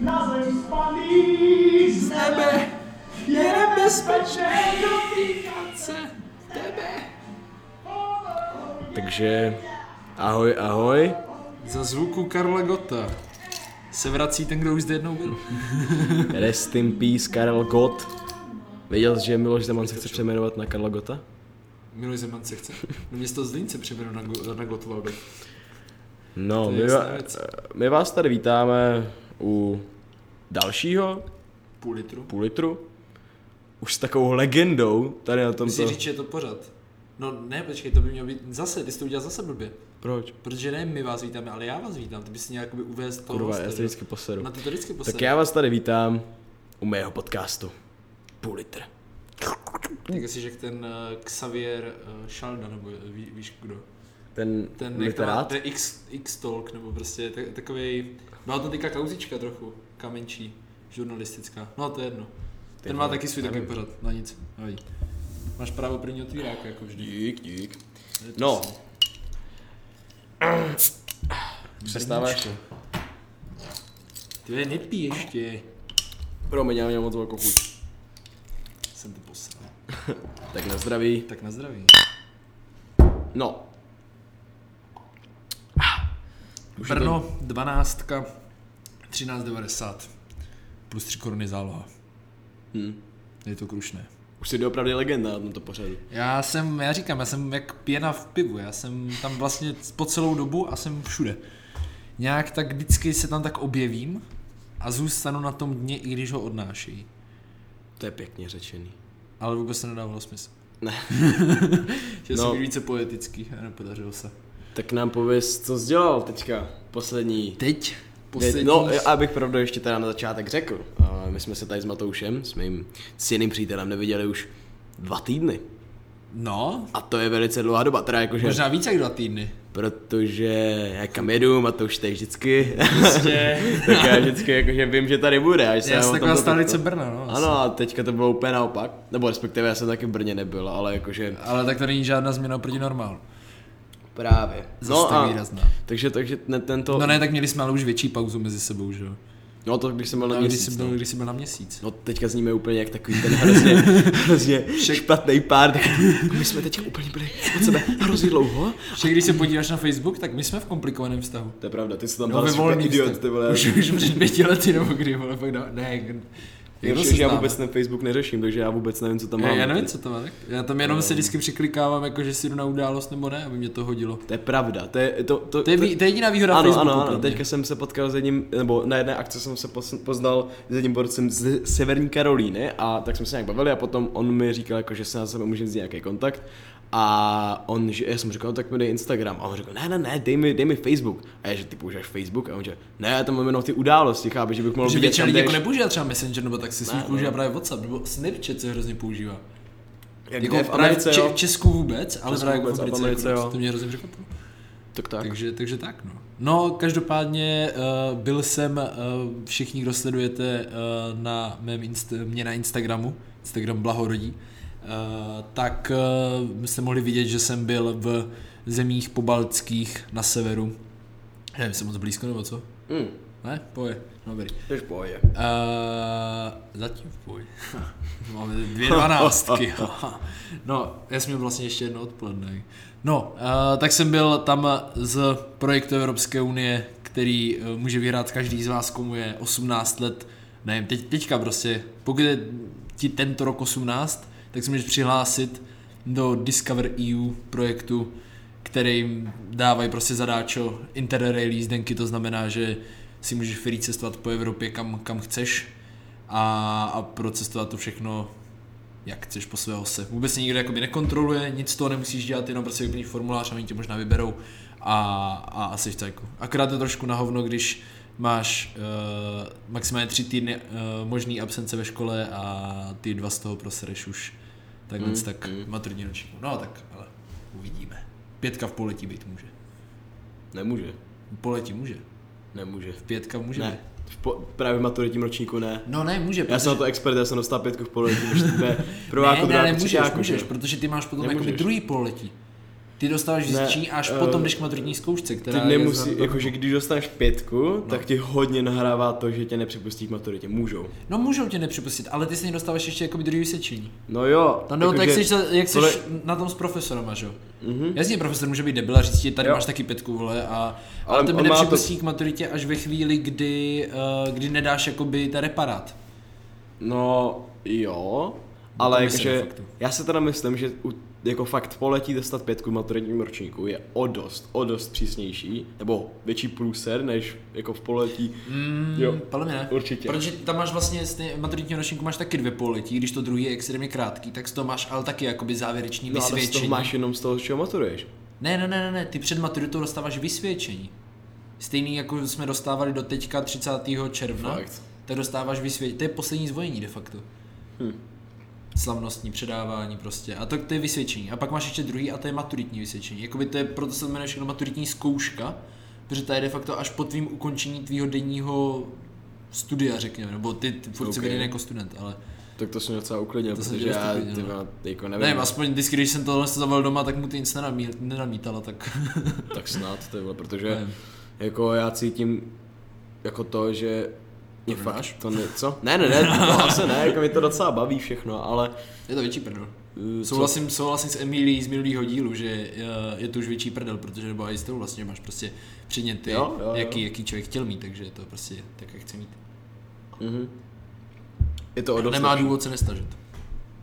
Na zem spadlý z nebe, je nebezpečné dotýkat se tebe. Takže ahoj, ahoj. Za zvuku Karla Gotta se vrací ten, kdo už zde jednou byl. Rest in peace, Karel Gott. Věděl jsi, že Miloš Zeman se chce přejmenovat na Karla Gotta? Miloš Zeman se chce? Město Zlínce přejmenovat na Gottwalda. No, my vás tady vítáme u dalšího půl litru. Už s takovou legendou tady na tomto. Musíš říct, že je to pořad. No ne, počkej, to by mělo být zase, ty jsi to udělal zase blbě. Proč? Protože ne my vás vítáme, ale já vás vítám, ty bys mě jakoby uvézt toho. Kurva, já to vždycky poseru. No ty to vždycky poseru. Tak já vás tady vítám u mého podcastu Půl litr. Tak jsi jak ten Xavier Šalda, nebo víš kdo? Ten literát? Ten X-Talk, nebo prostě takovej, byla to týka kauzička trochu, kamenčí, žurnalistická, no to je jedno. Ten má taky svůj takový pořad, no nic, nevadí. Máš právo první otvíráka, jako vždy. Dík. No. Přestáváš. Ty nepí ještě. Promiň, já měl moc velkou chuť. Jsem to poslal. Tak na zdraví. No. Už Brno, 12, 13,90 plus 3 koruny záloha. Je to krušné. Už jsi opravdu legenda na to pořadu. Já říkám, já jsem jak pěna v pivu, já jsem tam vlastně po celou dobu a jsem všude. Nějak tak vždycky se tam tak objevím a zůstanu na tom dně, i když ho odnášejí. To je pěkně řečený. Ale vůbec se nedávalo smysl. Ne. Že jsem více poetický a nepodařilo se. Tak nám pověz, co jsi dělal teďka, poslední. No, abych pravdu ještě teda na začátek řekl. My jsme se tady s Matoušem, s mým ctěným přítelem, neviděli už 2 týdny. No. A to je velice dlouhá doba, teda jakože... Možná víc jak 2 týdny. Protože já kam jedu, Matouš tady vždycky. Prostě. Tak já vždycky jakože vím, že tady bude. Já jsem taková stálice Brna, no. Asi. Ano, a teďka to bylo úplně naopak. Nebo respektive já jsem taky v Brně nebyl, ale jakože... Ale tak to není žádná změna oproti normálu. Právě. No a takže tento... No ne, tak měli jsme ale už větší pauzu mezi sebou, že jo? No to když jsem byl na měsíc. Když jsem byl na měsíc. No teďka zníme úplně jak takový ten hrozně špatnej pár. My jsme teď úplně byli od sebe hrozně dlouho. Však když se podíváš na Facebook, tak my jsme v komplikovaném vztahu. To je pravda, ty jsi tam byl super idiot, ty vole. Už před 5 lety nebo kdy, ale pak ne. Já vůbec na Facebook neřeším, takže já vůbec nevím, co tam mám. Já nevím, co tam mám. Já tam jenom se vždycky přiklikávám, jakože si jdu na událost nebo ne, aby mě to hodilo. To je pravda. To je jediná výhoda ano, Facebooku. Ano. Teďka jsem se potkal s jedním, nebo na jedné akci jsem se poznal s jedním borcem z Severní Karolíny a tak jsme se nějak bavili a potom on mi říkal, jako, že se na sebe můžeme vzít nějaký kontakt. A já jsem říkal, tak mi dej Instagram. A on říkal, ne, dej mi Facebook. A já, že ty používáš Facebook? A on říkal, ne, já tam mám jenom ty události, chápu, že bych mohl vidět. Většina lidí jako nepoužívá třeba Messenger nebo tak, si už používá právě WhatsApp, nebo Snapchat se hrozně používá. Jako v Americe, v Česku vůbec, ale právě v Americe, jako, to mě hrozně překvapilo. Tak. Takže tak, no. No, každopádně byl jsem, všichni, kdo sledujete na mě na Instagramu, Instagram blahorodí, tak jste mohli vidět, že jsem byl v zemích pobaltských na severu. Nevím, jsem moc blízko nebo co? Ne? Poje. Dobrý. Tež poje. Zatím v poje. Máme 2 dvanáctky. No, já jsem měl vlastně ještě jedno odpoledne. No, tak jsem byl tam z projektu Evropské unie, který může vyhrát každý z vás, komu je 18 let. Nevím, teďka prostě, pokud je ti tento rok 18, tak se můžeš přihlásit do Discover EU projektu, kterým dávají prostě zadáčo Interrail jízdenky, to znamená, že si můžeš free cestovat po Evropě kam chceš a procestovat to všechno jak chceš po své ose. Vůbec nikdo jakoby nekontroluje, nic z toho nemusíš dělat, jenom prostě vyplníš formulář a oni tě možná vyberou a seš tak. Akorát je trošku na hovno, když máš maximálně 3 týdny možný absence ve škole a ty 2 z toho prosereš už takhle tak maturitní ročníku. No tak, ale uvidíme. 5 v poletí být může. Nemůže. V poletí může. Nemůže. V 5 může. Ne. Právě v maturitním ročníku ne. No ne, může. Protože... Já jsem na to expert, já jsem dostal 5 v poletí. Ne, nemůžeš, protože ty máš potom jakoby druhý poletí. Ty dostáváš zčí až potom, když k maturitní zkoušce, která ty nemusí, jakože když dostaneš 5, tak ti hodně nahrává to, že tě nepřipustí k maturitě. Můžou. No můžou tě nepřipustit, ale ty si nedostáváš ještě jakoby druhý vysvědčení. No jo. Tam jako tak že... jsi, jak jsi tohle... na tom s profesorem, že jo. Mm-hmm. Jasně, profesor může být debil a říct ti, tady jo. Máš taky 5, vole, ale tebe nepřipustí k maturitě až ve chvíli, kdy nedáš jakoby ten reparát. No jo, ale jakože já se teda myslím, že jako fakt poletí dostat 5 v maturitním ročníku je o dost přísnější, nebo větší průser, než jako v poletí. Jo, podle mě ne. Určitě. Protože tam máš vlastně, z maturitního ročníku máš taky 2 poletí, když to druhý je extrémně krátký, tak z toho máš ale taky jakoby závěrečný vysvědčení. No ale z toho máš jenom z toho, z čeho maturuješ. Ne, ty před maturitou dostáváš vysvědčení. Stejný jako jsme dostávali do teďka 30. června, fakt. Tak dostáváš vysvědčení, to je poslední zvojení de facto. Slavnostní předávání prostě. A to je vysvědčení. A pak máš ještě druhý a to je maturitní vysvědčení. Jakoby to je, proto se jmenuje všechno maturitní zkouška, protože ta je de facto až po tvým ukončení tvýho denního studia, řekněme. Nebo ty furt se věděný jako student, ale... Tak to jsem docela uklidnil, protože já jako nevím. Nevím, aspoň vždycky, když jsem tohle zavolil doma, tak mu ty nic nenamítala, tak... Tak snad to bylo, protože nevím. Jako já cítím jako to, že... Je fakt, to něco? Ne, to asi ne, jako mi to docela baví všechno, ale... Je to větší prdel. Souhlasím s Emilií z minulýho dílu, že je to už větší prdel, protože nebo i s tou vlastně máš prostě předměty, jaký člověk chtěl mít, takže je to prostě tak, jak chce mít. Mhm. Je to odostřed. Nemá důvod se nestažit.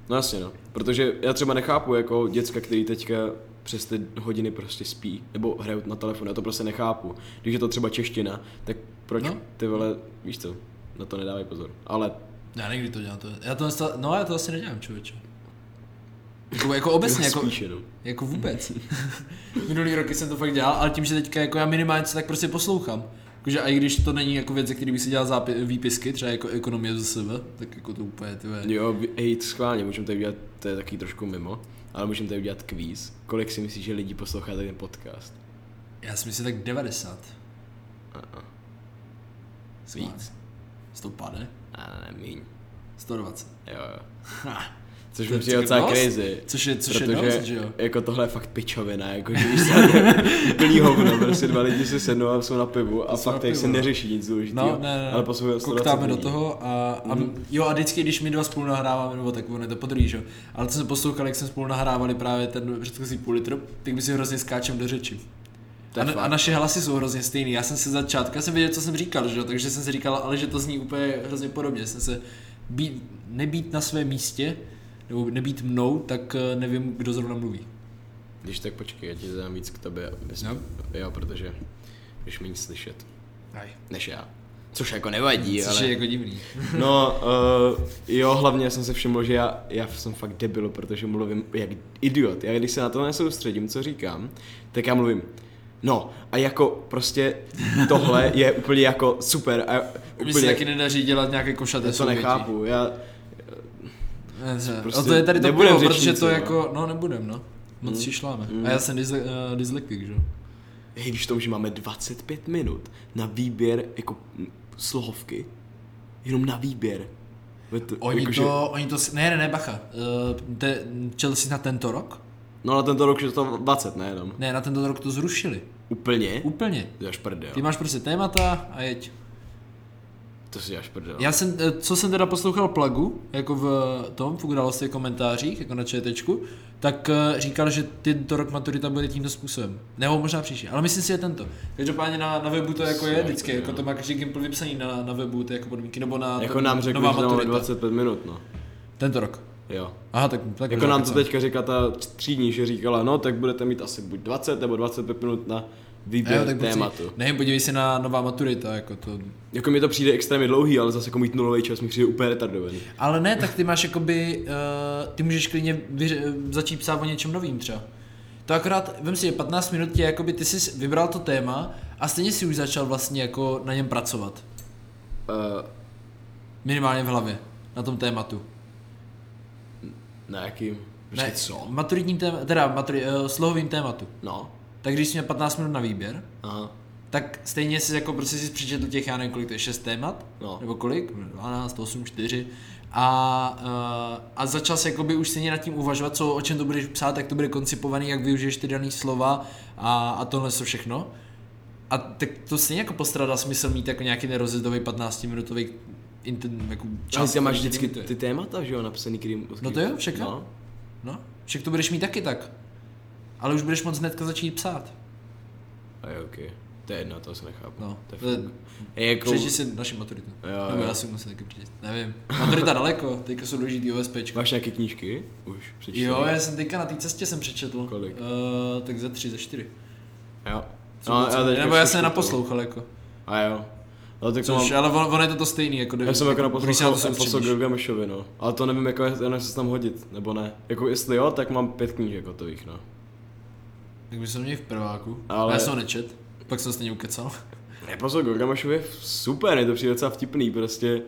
No jasně, no. Protože já třeba nechápu jako děcka, který teďka přes ty hodiny prostě spí, nebo hrajou na telefon, já to prostě nechápu. Když je to třeba čeština, tak proč ty vole, víš co, na to nedávaj pozor, ale... Já někdy to dělám, já to asi nedělám, člověče. Jako obecně, jako vůbec. Minulý roky jsem to fakt dělal, ale tím, že teďka jako já minimálně tak prostě poslouchám. Jakože i když to není jako věc, ze který bych si dělal výpisky, třeba jako ekonomie z sebe, tak jako to úplně tyhle... Jo, schválně, můžeme tady udělat, to je taky trošku mimo, ale můžeme tady udělat kvíz. Kolik si myslíš, že lidí poslouchá ten podcast? Já si myslím tak 90. Víc. 150? Ne, míň. 120. Jo. Což mi přijde docela crazy. Což je dost, že jo? Jako tohle je fakt pičovina, jako že víš plný hovno, prostě 2 lidi si sednou a jsou na pivu a fakt tady se neřeší nic důležitýho. No, ale poslouchujeme 120 koktáme do toho a vždycky, když my dva spolu nahráváme, nebo tak ono je to podrý, že jo? Ale co jsem poslouchal, jak jsme spolu nahrávali právě ten předchozí půl litr, tak my si hrozně skáčem do řeči. A naše hlasy jsou hrozně stejný. Já jsem se začátka jsem věděl, co jsem říkal, že jo? Takže jsem si říkal, ale že to zní úplně hrozně podobně. Jsem se nebýt na svém místě, nebo nebýt mnou, tak nevím, kdo zrovna mluví. Když tak počkej, já ti zadám víc k tobě, jo, protože budeš méně slyšet než já. Což jako nevadí, což je jako divný. No, jo, hlavně jsem se všiml, že já jsem fakt debil, protože mluvím jak idiot. Já když se na to nesoustředím, co říkám, tak já mluvím. No, a jako prostě tohle je úplně jako super. A úplně... My si taky nedaří dělat nějaké košaté souvěti. To nechápu, prostě to je tady to pivo, protože to jako, no nebudem, no. Moc šišláme. A já jsem dyslektik, že jo. Hej, víš to, že máme 25 minut na výběr jako slohovky. Jenom na výběr. Ne, bacha. Čel jsi na tento rok? No na tento rok je to 20, ne jenom. Ne, na tento rok to zrušili. Úplně? Ty máš prdel. Ty máš prostě témata a jeď. To si děláš prdel. Já jsem, co jsem teda poslouchal Plagu, jako v Událostech komentářích, jako na ČTčku, tak říkal, že tento rok maturita bude tímto způsobem. Nebo možná příště, ale myslím si je tento. Každopádně na webu to jako je vždycky, jako to má každý gimpl vypsaný na webu, ty jako podmínky, nebo na jako nám řekli, že máme 25 minut, no. Tento rok. Jo. Aha, tak jako nám to teďka říká ta třídní, že říkala, no tak budete mít asi buď 20 nebo 25 minut na výběr tématu. Nevím, podívej se na nová maturita, jako to... Jako mi to přijde extrémně dlouhý, ale zase jako mít nulový čas mi přijde úplně retardovaný. Ale ne, tak ty máš jakoby, ty můžeš klidně začít psát o něčem novým třeba. To akorát, vem si, 15 minut tě, jakoby ty jsi vybral to téma a stejně si už začal vlastně jako na něm pracovat. Minimálně v hlavě, na tom tématu. Na jakým? Ne, co? Maturitním tématu, slohovým tématu. No. Tak když jsi měl 15 minut na výběr, aha, tak stejně jsi jako prostě si přečetl těch, já nevím kolik to je, 6 témat, no, nebo kolik, 12, 8, 4 A začal se jakoby už stejně nad tím uvažovat, co, o čem to budeš psát, jak to bude koncipovaný, jak využiješ ty dané slova a tohle to všechno. A tak to stejně jako postrádá smysl mít jako nějaký nerozjezdový 15-minutový jako čas. Ale máš vždycky ty témata, že jo, napsaný, kterým... No to jo, však no. No, však to budeš mít taky tak. Ale už budeš moc hnedka začít psát. A je okej. To je jedno, toho se nechápu. No. Jako... Přečti si naši maturitu. Nebo já si musím taky přečíst. Nevím. Maturita daleko, teďka jsou důležitý OSPčko. Máš nějaké knížky? Už přečtili? Jo, já jsem teďka na té cestě jsem přečetl. Kolik? Tak za 3, za 4. Jo. Nebo já jsem naposlouchal jako. A jo. No, tak což, mám... Ale ono je to stejný, jako já jsem jako naposlouchal Gilgamešovi, no. Ale to nevím, jako já se tam hodit, nebo ne. Jako jestli jo, tak mám 5 knížek o tových, no. Tak bychom měli v prváku, ale já jsem ho nečet, pak jsem stejně ukecal. Neposlouchal Gilgamešovi je super, je to přijde docela vtipný, prostě.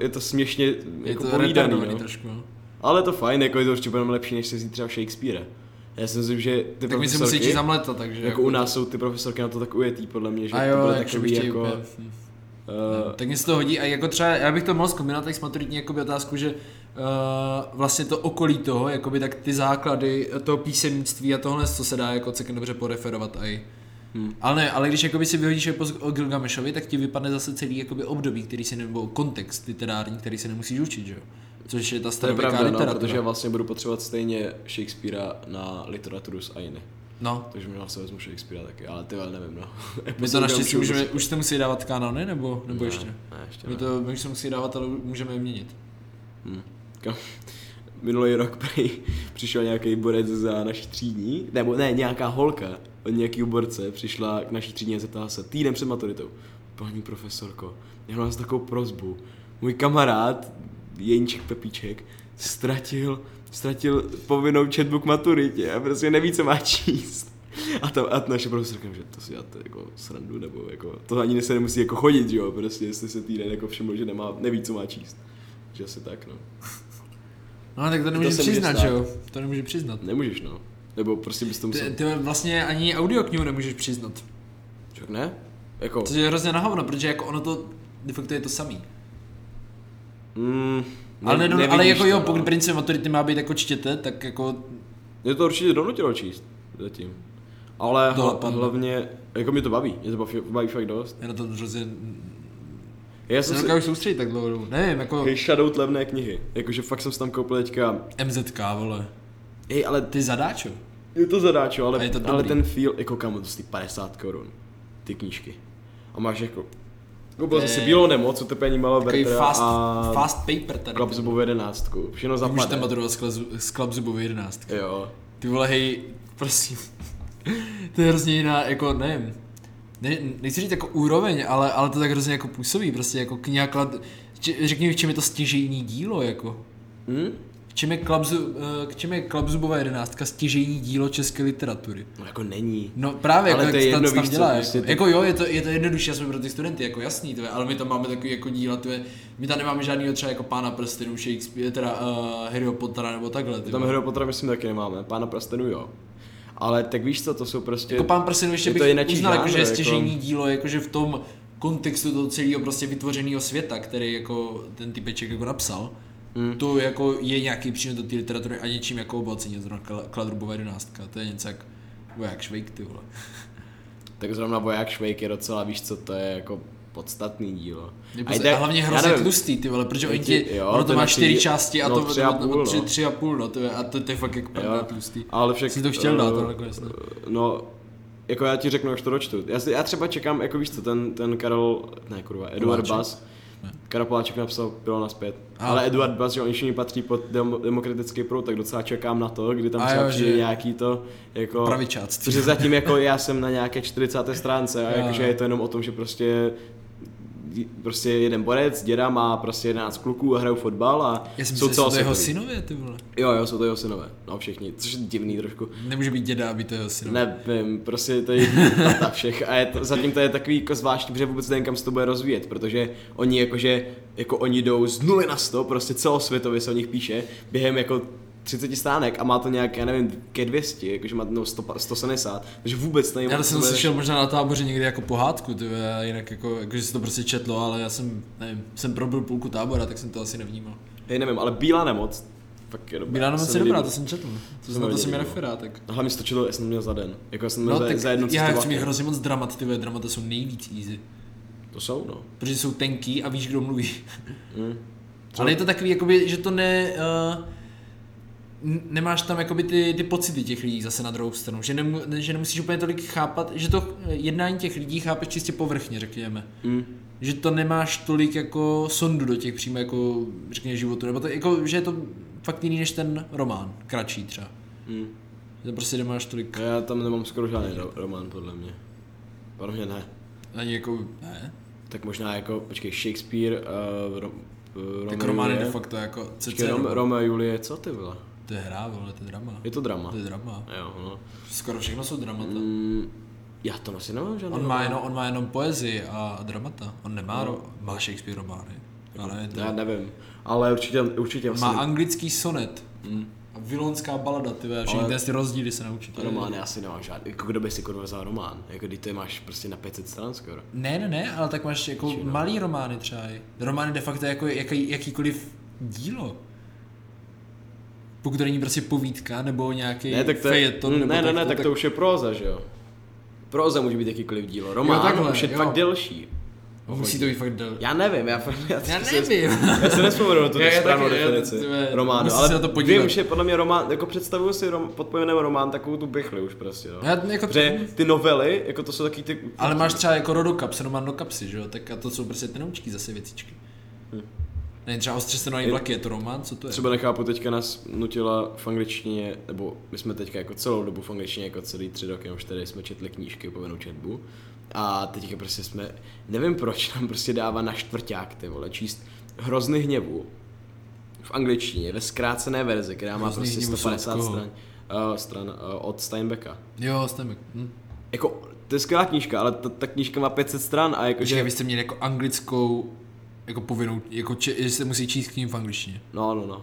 Je to směšně jako povídaný, no. Trošku, no. Ale je to fajn, jako je to určitě lepší, než se vzít třeba Shakespeare. Já si myslím, že ty tak my si musí číst zamleta, takže... Jako u nás jsou ty profesorky na to tak ujetý, podle mě, že jo, to bude takový jako... Tak mě se to hodí a jako třeba, já bych to mohl zkombinovat tak s maturitní jakoby otázku, že vlastně to okolí toho, jakoby tak ty základy toho písemnictví a tohle, co se dá jako celkem dobře poreferovat aj. Ale ne, ale když jakoby si vyhodíš o Gilgamešovi, tak ti vypadne zase celý jakoby období, který si nebo kontext literární, který si nemusíš učit, že jo? Což je ta starověká literatura. No, protože já vlastně budu potřebovat stejně Shakespearea na literaturu z Ainy. No. Takže mi vlastně vezmu Shakespearea taky, ale ty nevím, no. My to naštěstí můžeme, už to musí dávat kanony, nebo ne, ještě? Ne, ještě ne. My už se musí dávat, ale můžeme je měnit. Minulý rok přišel nějaký borec za naši třídní, nebo ne, nějaká holka od nějakého borce přišla k naší třídní a zeptala se týden před maturitou. Paní profesorko, já mám takovou prosbu. Můj kamarád Jeníček Pepíček ztratil povinnou četbook maturitě a prostě neví, co má číst. A naše profesorka, že to si děláte jako srandu, nebo jako, to ani se nemusí jako chodit, jo, prostě, jestli se týden jako všiml, že neví, co má číst. Že asi tak, no. No, tak to nemůžeš přiznat, jo, to nemůžeš přiznat. Nemůžeš, no, nebo prostě bys to musel. Ty vlastně ani audioknihu nemůžeš přiznat. Čak ne? Jako... To je hrozně na hovno, protože jako ono to, de facto je to samý. Ale jako to, jo, pokud princip maturity má být jako čtěte, tak jako... Mě to určitě donutilo číst zatím, ale hlavně, jako mě to baví, mě to baví fakt dost. Já na to hrozně... Já jsem se už soustředit tak dlouho, nevím, jako... Hej, shoutout levné knihy, jakože fakt jsem si tam koupil teďka... MZK, vole. Ej, ale ty zadáčo. Je to zadáčo, ale ten feel, jako kam to stojí 50 korun, ty knížky. A máš jako... Koupil jsem si bílou nemoc, utepení malého Bertera fast paper tady. Klapzubovou 11. Všechno zapadne. Můžete maturovat z klapzubovou 11. Jo. Ty vole, hej, prosím. To je hrozně jiná, jako nevím. Ne, nechci říct jako úroveň, ale to tak hrozně jako působí. Prostě jako kniha řekni mi, v čem je to stěžejní dílo, jako. K čem je klapzubová 11 stěžejní dílo české literatury? No jako není. No právě, ale jako jak to tam dělá. Prostě jako. Jako jo, je to jednodušší, já jsme pro ty studenty, jako jasný, tve, ale my tam máme takový jako díla, tve, my tam nemáme žádnýho třeba jako Pána Prstenů, Shakespeare, teda Harryho Pottera nebo takhle. Tam Harryho Pottera myslím taky nemáme, Pána Prstenů jo. Ale tak víš co, to jsou prostě... Jako Pán Prstenů ještě je bych uznal, jako, že je stěžejní jako... dílo, jakože v tom kontextu toho celého prostě vytvořeného světa, který jako ten typeček jako napsal. To jako je nějaký přínos do té literatury a něčím jako oboceně, zrovna Kladrubová 11, to je něco jak Voják Švejk, ty vole. Tak zrovna Voják Švejk je docela, víš co, to je jako podstatný dílo. A hlavně hrozně tlustý, ty vole, protože ono to má 4 části a to 3,5, no a to je fakt jak pravda tlustý. Ale však... Jsi to chtěl dát, ale nakonec ne. No, jako já ti řeknu, až to dočtu. Já třeba čekám, jako víš co, ten Eduard Bas. Karopoláček napsal bylo nazpět, ale Eduard Bas, že on ještě patří pod demokratický proud, tak docela čekám na to, kdy tam třeba přijde nějaký to, jako... Pravičáctví. Protože zatím jako já jsem na nějaké 40. stránce, a jakože je to jenom o tom, že prostě jeden borec, děda má prostě 11 kluků a hrajou fotbal a... Já jsem myslel, jsou to jeho synové, ty vole. Jo, jsou to jeho synové, no všichni, což je divný trošku. Nemůže být děda, aby to jeho synové. Nevím, prostě to je tata všech a zatím to je takový jako zvláštní, protože vůbec nevím, kam se to bude rozvíjet, protože oni jakože, jako oni jdou z 0 na 100, prostě celosvětově se o nich píše, během jako 30 stránek a má to nějak, já nevím, ke 200, jakože má 170, takže vůbec tady... Já jsem to slyšel možná na táboře někdy jako pohádku, tyhle, jinak jakože se to prostě četlo, ale já jsem, nevím, jsem probil půlku tábora, tak jsem to asi nevnímal. Já nevím, ale Bílá nemoc, fakt je dobrá. Bílá nemoc je dobrá, to jsem četl, to jsem je referátek. Hlavně si to četl, já jsem měl za den, jako já jsem měl za jedno cestování. Já chci mít hrozně moc dramat, tyhle dramata jsou nejvíc easy. To jsou, no. Protože jsou tenký a víš, kdo mluví. Ale je to takový, jakoby, že to ne... nemáš tam jakoby ty pocity těch lidí zase na druhou stranu, že nemusíš úplně tolik chápat, že to jednání těch lidí chápeš čistě povrchně, řekněme. Že to nemáš tolik jako sondu do těch přímo jako, řekněme, životu, nebo to, jako, že je to fakt jiný než ten román, kratší třeba. Že prostě nemáš tolik... Já tam nemám skoro žádný román, podle mě. Podle mě ne. Ani jako, ne? Tak možná jako, počkej, Shakespeare, tak romány de facto jako... Počkej, Romeo a Julie, co ty byla? To je hra, vole, to je drama. Je to drama? To je drama. Jo, no. Skoro všechno jsou dramata. Já to asi nemám žádný. On má jenom poezii a dramata. On nemá, má Shakespeare romány. Ale to... Já nevím, ale určitě má asi... anglický sonet. A vilonská balada, tyhle, všechny ty rozdíly se naučíte. Romány asi nemám žádný, jako kdo by si vzal román, jako když ty máš prostě na 500 stran skoro. Ne, ale tak máš jako Čino. Malý romány třeba. Romány de facto jako jakýkoliv dílo. Pokud to není prostě povídka, nebo nějaký fejeton, nebo tak to už je próza, že jo? Próza může být jakýkoliv dílo, román už je fakt delší. Musí to být fakt delší. Já nevím, já se nespomenu tuto správnou definici románu, ale vím, že podle mě román, jako představuju si pod pojmenem román takovou tu bychli už prostě, jo? Jako protože ty novely, jako to jsou taky ty... Ale máš třeba jako Rodokaps, román Dokapsy, že jo? Tak a to jsou prostě ty naučky zase věcičky. Ne, třeba Ostřesenovaný vlaky, je to román, co to je? Třeba nechápu, teďka nás nutila v angličtině, nebo my jsme teďka jako celou dobu v angličtině, jako celý 3 roky, nebo 4 jsme četli knížky, povinnou četbu. A teďka prostě jsme, nevím proč, nám prostě dává na čtvrťák, ty vole, číst Hrozny hněvu v angličtině, ve zkrácené verzi, která má prostě 150 stran od Steinbecka. Jo, Steinbeck. Jako, to je skvělá knížka, ale ta knížka má 500 stran a jakože... Vy jste měli jako anglickou... Jako povinnou, jako že se musí číst knihy v angličtině. No.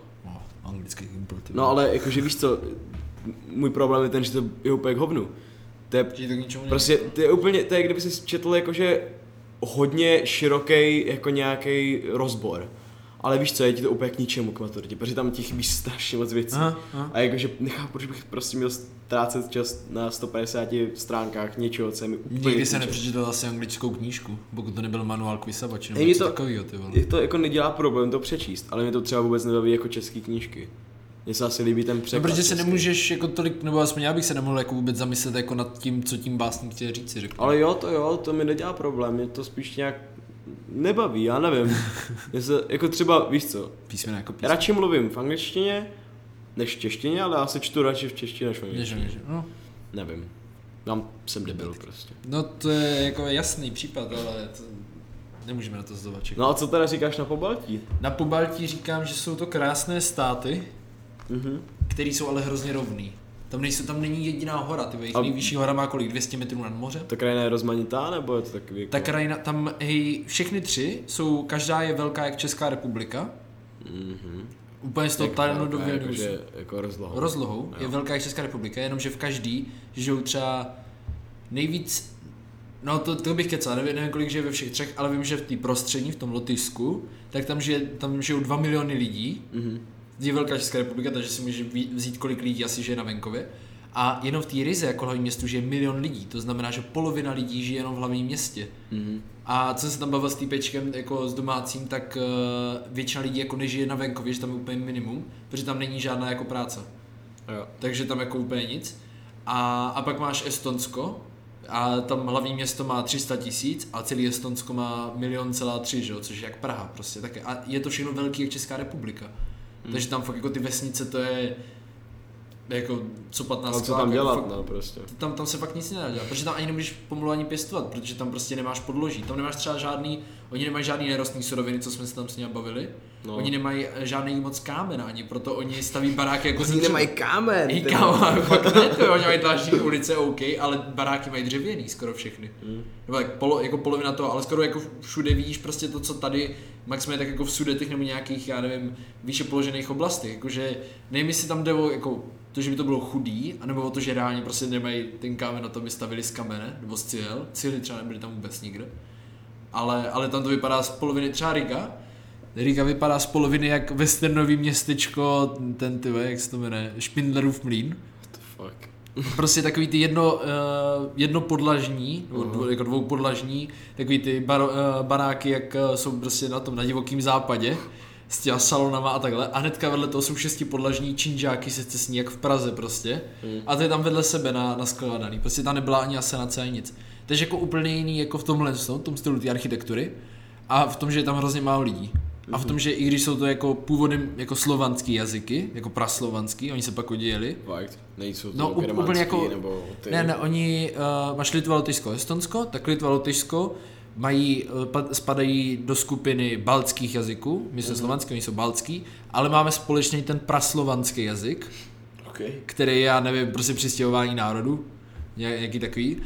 Anglický imperativ. No ale jakože víš co, můj problém je ten, že to je úplně k hovnu. To je prostě, to je úplně, to je kdyby si četl jakože hodně široký jako nějaký rozbor. Ale víš co, je ti to úplně k ničemu k maturitě, protože tam ti chybí strašně moc věcí. A jakože nechápu, proč bych prostě měl ztrácet čas na 150 stránkách něčeho, co je mi úplně... Nikdy jsem nepřečítal asi anglickou knížku, pokud to nebyl manuál k vysavači nebo něco takovýho, ty vole. To jako nedělá problém to přečíst, ale mě to třeba vůbec nebaví jako český knížky. Mně se asi líbí ten překlad. No, protože se nemůžeš jako tolik, nebo aspoň já bych se nemohl jako vůbec zamyslet jako nad tím, co tím básník chtěl říct, řeknu. Ale jo, to mi nedělá problém, mě to spíš nějak nebaví, já nevím. Jako třeba, víš co, písmena jako písmena. Radši mluvím v angličtině než v češtině, ale já se čtu radši v češtině než v angličtině. No. Nevím, jsem debil prostě. No to je jako jasný případ, ale to... nemůžeme na to zdovat čekat. No a co teda říkáš na Pobaltí? Na Pobaltí říkám, že jsou to krásné státy, které jsou ale hrozně rovný. Tam není jediná hora, ty jejich nejvyšší hora má kolik, 200 metrů nad moře. Ta krajina je rozmanitá, nebo je to takový? Ta krajina, tam všechny 3 jsou, každá je velká jak Česká republika. Úplně z toho Tajlandově jako rozlohou je velká jak Česká republika, jenomže v každý žijou třeba nejvíc, no to bych kecal, nevím kolik žije ve všech 3, ale vím, že v té prostřední, v tom Lotyšsku, tak tam žijou 2 miliony lidí. Je velká Česká republika, takže si může vzít kolik lidí asi žije na venkově. A jenom v té Rize, jako hlavním městu, žije 1 milion lidí. To znamená, že polovina lidí žije jenom v hlavním městě. A co jsem se tam bavil s týpečkem, jako s domácím, tak většina lidí jako nežije na venkově, že tam je úplně minimum, protože tam není žádná jako práce. Jo. Takže tam jako úplně nic. A pak máš Estonsko a tam hlavní město má 300 000 a celý Estonsko má 1,3 milionu, že jo, což je jak Praha prostě. A je to všechno velký jak Česká republika. Takže tam fakt jako ty vesnice, to je jako co 15 kláků. Co tam dělat, jako fakt, no prostě. Tam se fakt nic nedá dělat, protože tam ani nemůžeš pomalu ani pěstovat, protože tam prostě nemáš podloží. Tam nemáš třeba žádný Oni nemají žádný nerostný suroviny, co jsme se tam s ním bavili. No. Oni nemají žádný moc kámen ani, proto oni staví baráky jako oni nemají kámen. Ej, kámen, fakt ne, to oni mají další ulice, OK, ale baráky mají dřevěný skoro všechny. Mm. Nebo tak jako polovina toho, ale skoro jako všude víš prostě to, co tady maximálně tak jako v Sudetech nebo nějakých, já nevím, výše položených oblastech, jakože nevím, jestli tam jde o jako to, že by to bylo chudý, anebo o to, že reálně prostě nemají ten kámen na to, by stavili z kamene nebo z cihel. Cihly třeba nebyly tam vůbec nikde. Ale tam to vypadá z poloviny, třeba Riga. Riga vypadá z poloviny jak westernový městečko, ten tyve, jak se to jmenuje, Špindlerův mlýn. What the fuck? Prostě takový ty jednopodlažní, jako dvoupodlažní, takový ty baráky, jak jsou prostě na tom, na divokým západě, s těma salonama a takhle. A hnedka vedle toho jsou šestipodlažní činžáky se cestní, jak v Praze prostě. A to je tam vedle sebe naskladaný. Prostě tam nebyla ani asanace, ani nic. Takže jako úplně jiný jako v tomhle tom stylu té architektury a v tom, že je tam hrozně málo lidí. A v tom, že i když jsou to jako původem jako slovanský jazyky, jako praslovanský, oni se pak oddělili. Fakt, nejsou to no, germánský jako, nebo ty... Ne, oni máš Litva, Lotyšsko, Estonsko, tak Litva, Lotyšsko mají, spadají do skupiny baltských jazyků, my jsme slovanský, oni jsou baltský, ale máme společný ten praslovanský jazyk, okay, který já nevím, prostě přistěhování národů, nějaký takový.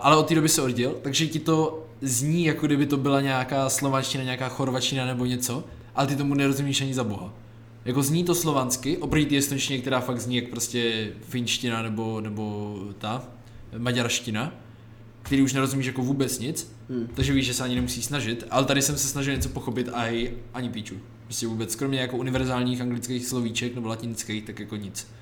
Ale od té doby se odděl, takže ti to zní, jako kdyby to byla nějaká slováčtina, nějaká chorvačtina nebo něco, ale ty tomu nerozumíš ani za boha. Jako zní to slovansky, oproti té estonštině, která fakt zní jak prostě finština nebo ta maďarština, který už nerozumíš jako vůbec nic, takže víš, že se ani nemusíš snažit, ale tady jsem se snažil něco pochopit a ani píču. Prostě vůbec, kromě jako univerzálních anglických slovíček nebo latinských, tak jako nic.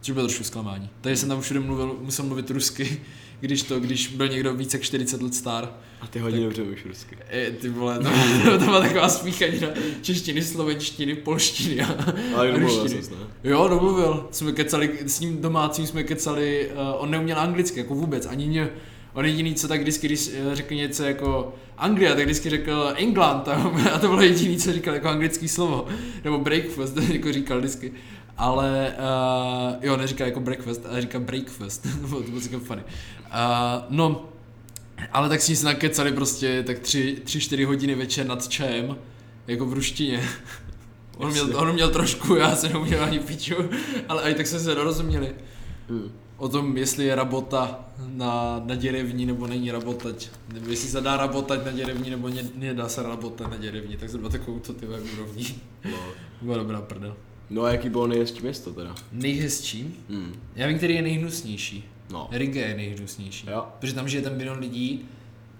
Což bylo trošku zklamání. Takže jsem tam všude musel mluvit rusky, když byl někdo více jak 40 let star. A ty hodně dobře mluvíš rusky. Ty vole, to byla taková smíchanina češtiny, slovenštiny, polštiny a ruštiny. Jo, domluvil. Jsme kecali, s ním domácím jsme kecali, on neuměl anglicky, jako vůbec, ani mě. On jediný, co tak vždycky, když řekl něco jako Anglia, tak vždycky řekl England a to bylo jediný, co říkal jako anglický slovo. Nebo breakfast, jako říkal vždycky. Ale jo, neříká jako breakfast, ale říká breakfast, to bylo říkám funny. No, ale tak s ní se nakecali prostě tak 3-4 hodiny večer nad čajem, jako v ruštině. On měl trošku, já se neuměl ani piču, ale i tak jsme se dorozuměli. O tom, jestli je rabota na děrevní nebo není rabotať, nebo jestli se dá rabotať na děrevní nebo nedá se rabotat na děrevní, tak zhruba takovou to ty úrovní. No. Byla dobrá prdel. No a jaký bylo nejhezčí město teda? Nejhezčí? Já vím, který je nejhnusnější. No. Riga je nejhnusnější. Jo. Protože tam žije ten milion lidí,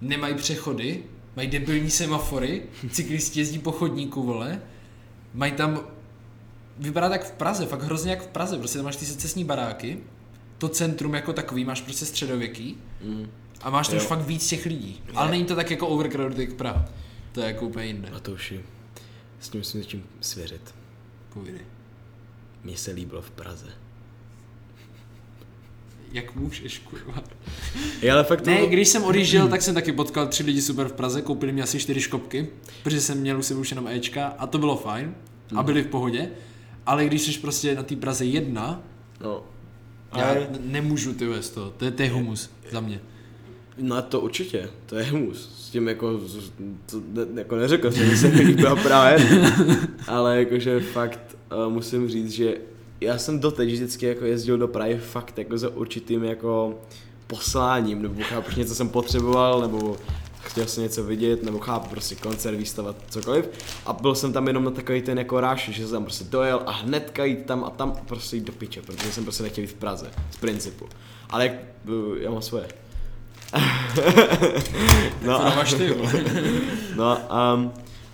nemají přechody, mají debilní semafory, cyklisti jezdí po chodníku, vole, mají tam, vypadá tak v Praze, fakt hrozně jak v Praze, prostě tam máš ty secesní baráky, to centrum jako takový, máš prostě středověký a máš tam už fakt víc těch lidí. Je. Ale není to tak jako overcrowded jak Praha. To je jako úplně jiné. A to už je, s tím musím něčím svěřit. Povídej. Mně se líbilo v Praze. Jak můžeš, kurva. Ne, když jsem odjížděl, tak jsem taky potkal 3 lidi super v Praze, koupili mi asi 4 škopky, protože jsem měl u sebe už jenom Ečka a to bylo fajn a byli v pohodě, ale když jsi prostě na té Praze 1, no. Já nemůžu tyhle z toho, to je humus za mě. No to určitě, to je humus, s tím jako, jako neřekl jsem, že se mi líbila právě, ale jakože fakt musím říct, že já jsem doteď vždycky jako jezdil do Prahy fakt jako za určitým jako posláním, nebo chápu, něco jsem potřeboval, nebo chtěl jsem něco vidět, nebo chápu, prostě koncert, výstava, cokoliv a byl jsem tam jenom na takový ten jako rush, že jsem tam prostě dojel a hnedka jít tam a tam prostě jít do piče, protože jsem prostě nechtěl jít v Praze, z principu, ale jak, já mám svoje. A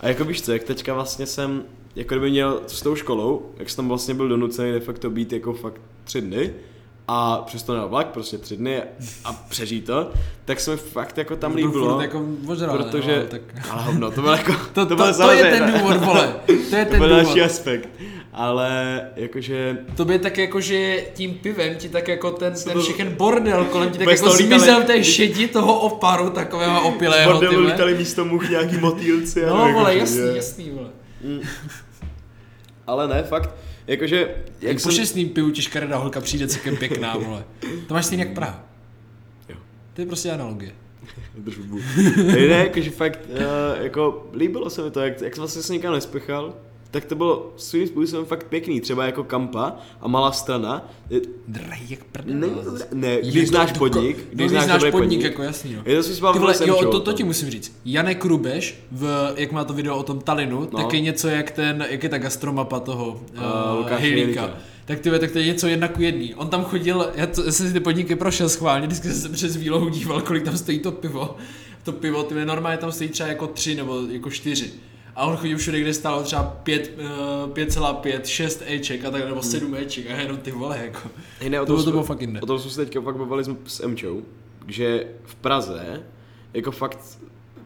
jako víš co, jak teďka vlastně jsem, jako kdyby měl s tou školou, jak jsem tam vlastně byl donucený de facto být jako fakt 3 dny a přesto na vlak prostě 3 dny a přežít to, tak se mi fakt jako tam líbilo, jako ožral, protože, no, tak... ale hovno, to bylo jako, to je ten důvod, vole, to je ten důvod. To byl další aspekt. Ale jakože... To by tak jakože tím pivem ti tak jako ten všechen bordel kolem ti tak jako zmizel té šedi toho oparu takového opilého. Bordelu lítali místo much nějaký motýlci. No vole, jakože, jasný vole. Ale ne, fakt, jakože... Jak po 6. pivu ti škaredá holka přijde celkem pěkná, vole. To máš stejně jak Praha. Jo. To je prostě analogie. Držbu. Ne, jakože fakt, jako líbilo se mi to, jak vlastně se nikam nespěchal, tak to bylo svým způsobem fakt pěkný, třeba jako Kampa a Malá Strana. Drej, jak prdele. Ne, když znáš podnik. Když znáš podnik, jako jasný. Jo. Je to si ty vole, jo, to ti musím říct. Janek Rubeš, jak má to video o tom Talinu, no. Tak je něco jak je ta gastromapa toho Hejlíka. Tak ty tak to je něco 1:1. On tam chodil, já jsem si ty podniky prošel schválně, vždycky jsem přes výlohu díval, kolik tam stojí to pivo. To pivo, ty normálně tam stojí třeba jako 3 nebo jako 4. A on chodil všude, kde stálo třeba 5,5, 6 Eček a tak, nebo 7 Eček a jenom ty vole, jako. Ne, to bylo fakt jinde. O tom jsme se teďka fakt bavili s Emčou, že v Praze, jako fakt,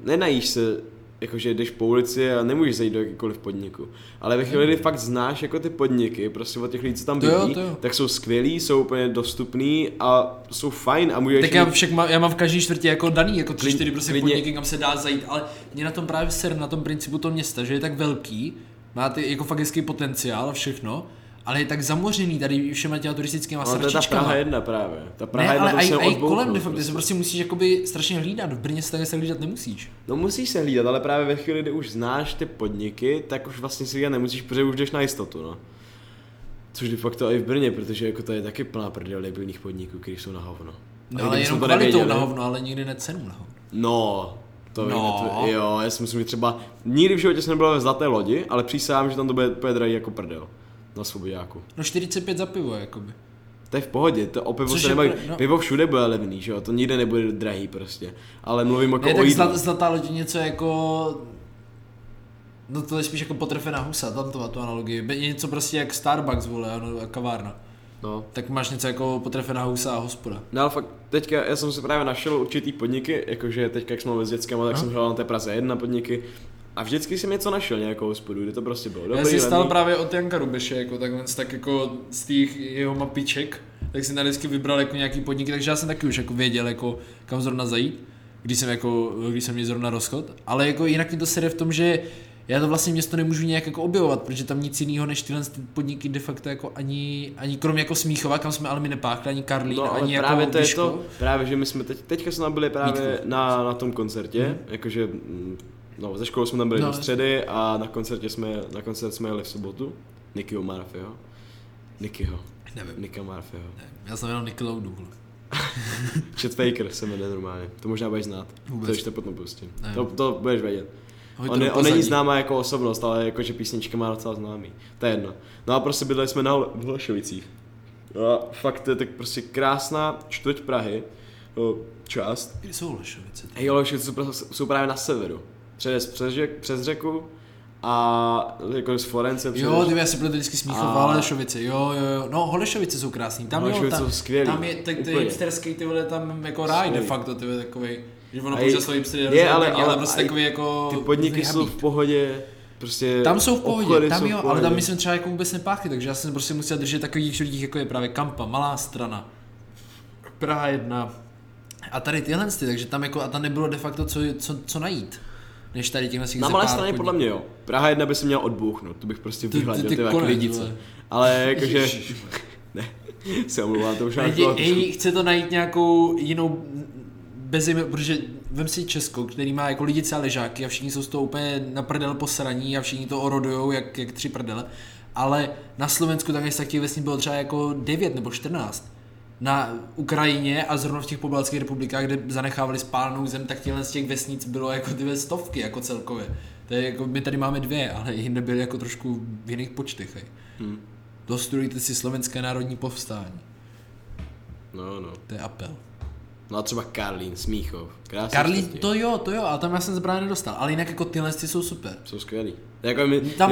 nenajíš se, jakože jdeš po ulici a nemůžeš zajít do jakýkoliv podniku. Ale ve chvíli, kdy fakt znáš jako ty podniky, prostě od těch lidí, co tam bydlí, tak jsou skvělí, jsou úplně dostupný a jsou fajn a můžeš... Tak já mám v každý čtvrtě jako daný, jako 3-4 prostě podniky, kam se dá zajít, ale mě na tom právě na tom principu toho města, že je tak velký, má ty jako fakt hezký potenciál a všechno, ale je tak zamořený tady všema těma turistickýma sračičkama. Ale to je ta Praha 1 právě. Ta Praha 1 to se odbouknout. Ne, ale i kolem de facto, ty se prostě musíš jakoby strašně hlídat. V Brně se také se hlídat nemusíš. No musíš se hlídat, ale právě ve chvíli, kdy už znáš ty podniky, tak už vlastně si hlídat nemusíš, protože už jdeš na jistotu, no. Což de facto i v Brně, protože jako tady je taky plná prdel debilních podniků, které jsou na hovno. No ale jenom kvalitou na hovno, ale nikdy ne cenu na hovno. No. Jo, já si myslím, že třeba nikdy v životě jsem nebyl ve Zlaté lodi, ale přísahám, že tam to bude drahý jako prdel. Na Svobodáku. No 45 za pivo, jakoby. To je v pohodě, to o pivo se nemají, no. Pivo všude bude levný, že jo, to nikde nebude drahý prostě, ale mluvím jako o jídlu. Zlatá loď něco jako, no to je spíš jako Potrefená husa, tam tu analogii, něco prostě jak Starbucks, vole, ano, kavárna. No. Tak máš něco jako Potrefená husa a hospoda. No ale fakt, teďka já jsem si právě našel určitý podniky, jakože teďka jak jsme mluvili s dětskama, tak jsem hledal na té Praze 1 podniky. A vždycky jsem něco našel, nějakou hospodu, kde to prostě bylo dobrý. Já si stál právě od Janka Rubeše, jako tak jako z těch jeho mapiček, tak jsem tady vždycky vybral jako nějaký podniky, takže já jsem taky už jako věděl, jako kam zrovna zajít, když jsem měl zrovna rozchod, ale jako jinak mě to sere v tom, že já to vlastně město nemůžu nějak jako objevovat, protože tam nic jiného než tyhle podniky de facto jako ani kromě jako Smíchova, kam jsme ale my nepáchli, ani Karlín, no, ani jako právě Lotyško. To je to, právě že my jsme teďka jsme byli právě na tom koncertě, jakože no, ze školou jsme tam byli do středy a na koncert jsme jeli v sobotu. Nickyho Marfeho. Nevím. Nicka Marfeho. Já jsem jenom Nicky Laudu. Chet Faker se jmenuje normálně. To možná budeš znát. Vůbec. To ještě potom pustím. To budeš vědět. On není známá jako osobnost, ale jako že písnička má docela známý. To je jedno. No a prostě bydleli jsme v Holešovicích. No a fakt to je tak prostě krásná čtvrť Prahy. Část. Kde jsou Holešovice? Holešovice jsou právě na severu. Přes řeku a jako z Florence přes... Jo, ty já si byl vždycky Smíchov a Holešovice, jo, no Holešovice jsou krásný, tam Holešovice jsou skvělý. Tam je tak ty hipsterský, ty vole, tam jako ráj de facto, ty vole, takovej, že ono používá svojí hipsterský, ale prostě takový jako... Ty podniky jsou v pohodě, prostě... Tam jsou v pohodě, tam jo, ale tam myslím třeba jako vůbec nepáchly, takže já jsem prostě musel držet takových lidí, jako je právě Kampa, Malá Strana, Praha 1 a tady tyhle, takže tam jako, a tam nebylo de facto co najít. Než tady těchhle na Malé Straně podle mě jo. Praha 1 by se měla odbouchnout, to bych prostě vyhladil ty klidice. Ale jakože... ne, se omlouvám, to už nebylo. Chce to najít nějakou jinou protože vem si Česko, který má jako lidice a ležáky a všichni jsou z toho úplně na prdel posraní a všichni to orodujou jak tři prdele. Ale na Slovensku tak těch vesnic bylo třeba jako 9 nebo 14. Na Ukrajině a zrovna v těch pobaltských republikách, kde zanechávali spálenou zem, tak těchhle z těch vesnic bylo jako 200 jako celkově. To je jako, my tady máme 2, ale jinde byly jako trošku v jiných počtech. Dostudujte si Slovenské národní povstání. No. To je apel. No a třeba Karlín, Smíchov. Krásný Karlín, štětí. to jo, ale tam já jsem se právě nedostal. Ale jinak jako tyhle jsou super. Jsou skvělý. Jako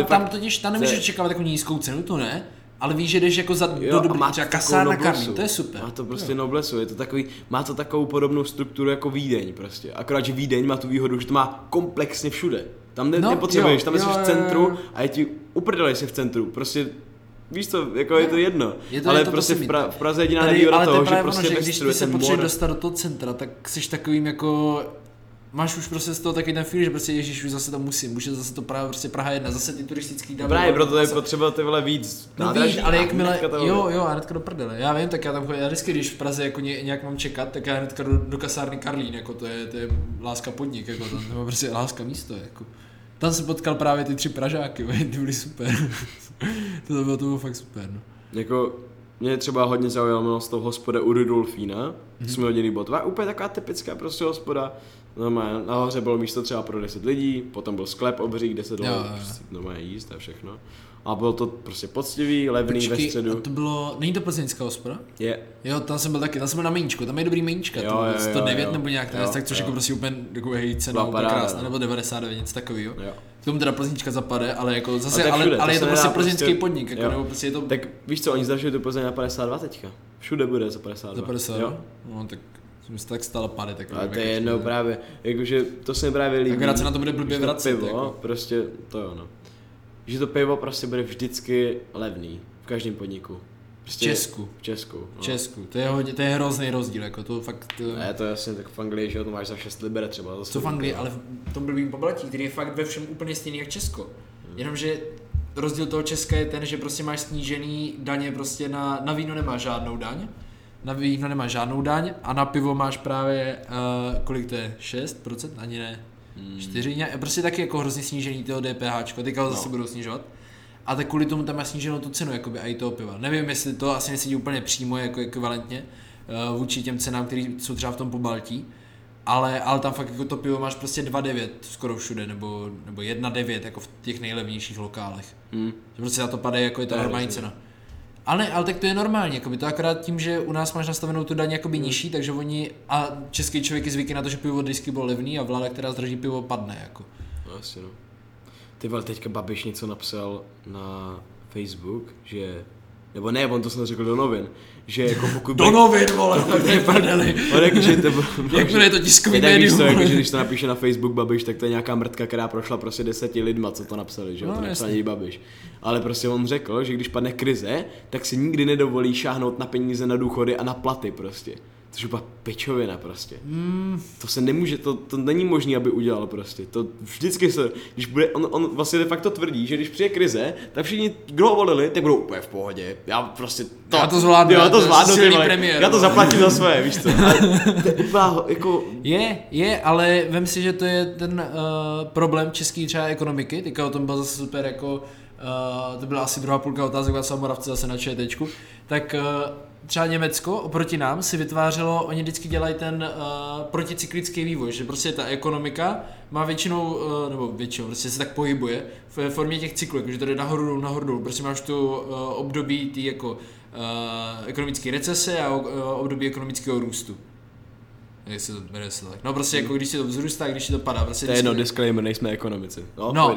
tam totiž, tam nemůžeš čekávat jako nízkou cenu, to ne? Ale víš, že jdeš jako za do dobrý, třeba kasárna Karlín, to je super. Má to prostě noblesu, je to takový, má to takovou podobnou strukturu jako Vídeň prostě. Akorát, že Vídeň má tu výhodu, že to má komplexně všude. Tam nepotřebuješ, tam jsi v centru a je ti uprdelej se v centru, prostě víš co, jako je to jedno. Ale je to prostě v Praze jediná nevýhoda toho, že prostě ve stru je ten mor. Když ty se potřebuješ dostat do toho centra, tak jsi takovým jako... máš už prostě z toho takový ten feel, že prostě ježíš, už zase tam musím, už je zase to právě prostě Praha 1, zase ty turistický dámy. Právě proto je potřeba ty vole víc. No víš, ale jakmile, jo, a hnedka do prdele, já vím, tak já tam chodím, já vždycky, když v Praze jako nějak mám čekat, tak já hnedka do kasárny Karlín, jako to je láska podnik, jako tam, nebo prostě láska místo, jako. Tam jsem potkal právě ty tři Pražáky, ty byly super, to bylo fakt super, no. Jako, mě třeba hodně zaujalo z toho hospoda u Rudolfína, jsme hodili botva, úplně taková typická prostě hospoda. No, nahoře bylo místo třeba pro 10 lidí, potom byl sklep obří, kde se dalo prostě jíst a všechno. A bylo to prostě poctivý, levný. Počkej, ve středu. To bylo, není to plzeňská hospoda? Je. Jo, tam jsem byl taky, tam jsem byl na meníčku, tam je dobrý meníčka, to bylo 109 nebo nějak tak, což jako prostě úplně jako hej cena, úplně krásná, nebo 99, něco takového. K tomu teda plzeňská zapade, ale jako zase, všude, ale je to prostě plzeňský podnik, jako, nebo prostě je to... Tak víš co, oni zdražují tu Plzeň na 52 teďka, všude bude za 52. Za 50, jo? No tak... Jsem se tak stala pady takový. Ale to je jedno právě, jakože to se mi právě líbí. Akorát se na to bude blbě vracet. Pivo, jako. Prostě to jo, no. Že to pivo prostě bude vždycky levný, v každém podniku. Prostě v Česku. To je hrozný rozdíl, jako to fakt... Ne, to je jasně, tak v Anglii, že to máš za 6 liber třeba. Co v Anglii, ale v tom blbým Pobaltí, který je fakt ve všem úplně stejný jak Česko. Jenomže rozdíl toho Česka je ten, že prostě máš snížený daně, prostě na víno nemáš žádnou daň. Na víno nemáš žádnou daň a na pivo máš právě, kolik to je, 6%? Ani ne, 4%. Prostě taky jako hrozně snížený toho DPHčko, teďka ho zase budou snižovat. A tak kvůli tomu tam máš sníženou tu cenu, jakoby, a i toho piva. Nevím, jestli to asi nesedí úplně přímo, jako ekvivalentně, vůči těm cenám, které jsou třeba v tom Pobaltí. Ale tam fakt jako to pivo máš prostě 2,9 skoro všude, nebo 1,9 jako v těch nejlevnějších lokálech. Prostě na to padá, jako je to normální cena. Ale tak to je normálně, jakoby to akorát tím, že u nás máš nastavenou tu daň jakoby nižší, takže oni a český člověk je zvyklý na to, že pivo vždycky bylo levný a vláda, která zdraží pivo, padne jako. Asi no. Ty vole, teďka Babiš něco napsal na Facebook, že... Nebo ne, on to snad řekl do novin, že jako pokud... Do novin, vole, to je prdeli. Jakmile je to tiskový médium. Jakože když to napíše na Facebook Babiš, tak to je nějaká mrtka, která prošla prostě 10 lidma, co to napsali, že jo, to nepsal ani Babiš. Ale prostě on řekl, že když padne krize, tak si nikdy nedovolí šáhnout na peníze, na důchody a na platy prostě. Což je pečovina prostě. To se nemůže, to není možné, aby udělal prostě. To vždycky se, když bude, on vlastně de facto tvrdí, že když přijde krize, tak všichni, kdo ho volili, tak budou úplně v pohodě. Já prostě to... Já to zvládnu, silný premiér. Já to zaplatím za své, víš co. To je úplná, jako... Je, ale vem si, že to je ten problém české třeba ekonomiky, teďka o tom byl zase super jako... to byla asi druhá půlka otázek na Samoravce zase na ČTčku, tak třeba Německo oproti nám si vytvářelo, oni vždycky dělají ten proticyklický vývoj, že prostě ta ekonomika má většinou, prostě se tak pohybuje v formě těch cyklů, jakože to jde nahoru, prostě máš tu období ty jako ekonomické recese a období ekonomického růstu. Jestli to jmenuje se tak. No prostě jako když si to vzrůstá, když si to padá. Prostě to je jedno, disclaimer, nejsme ekonomici. No.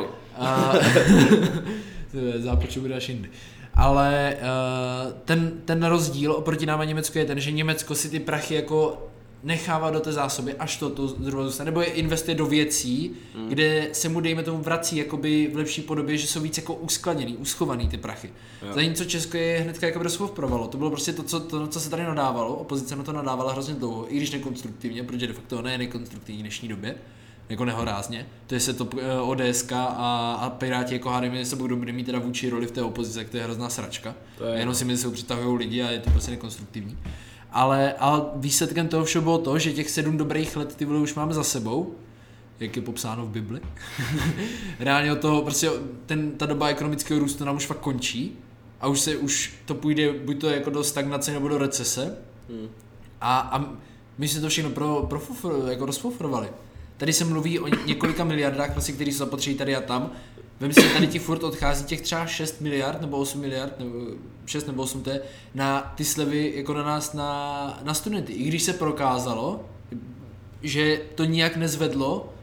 Zápočtu bude až jindy. Ale ten rozdíl oproti nám a Německu je ten, že Německo si ty prachy jako nechává do té zásoby, až to zrovna zůstane, nebo je investuje do věcí, kde se mu dejme tomu vrací jakoby v lepší podobě, že jsou víc jako uskladněný, uschovaný ty prachy. Jo. Zatímco Česko je hnedka jako doslovprovalo. To bylo prostě to, co se tady nadávalo, opozice na to nadávala hrozně dlouho, i když nekonstruktivně, protože de facto ona je nekonstruktivní v dnešní době, jako nehorázně. To je se to ODSK a Piráti jako Harry mezi sebou budou mít teda vůči roli v té opozici, to je hrozná sračka. Je jenom si mezi sebou přitahují lidi a je to prostě nekonstruktivní. Ale výsledkem toho všeho bylo to, že těch 7 dobrých let ty vole už máme za sebou, jak je popsáno v Bibli. Reálně od toho, prostě ta doba ekonomického růstu nám už fakt končí a už to půjde buď to jako do stagnace nebo do recese. A my jsme to všechno jako rozfofrovali. Tady se mluví o několika miliardách, prostě, které se zapotřebí tady a tam. Vem si, tady ti furt odchází těch třeba 6 miliard nebo 8 miliard, nebo 6 nebo 8 t na ty slevy jako na nás, na studenty. I když se prokázalo, že to nijak nezvedlo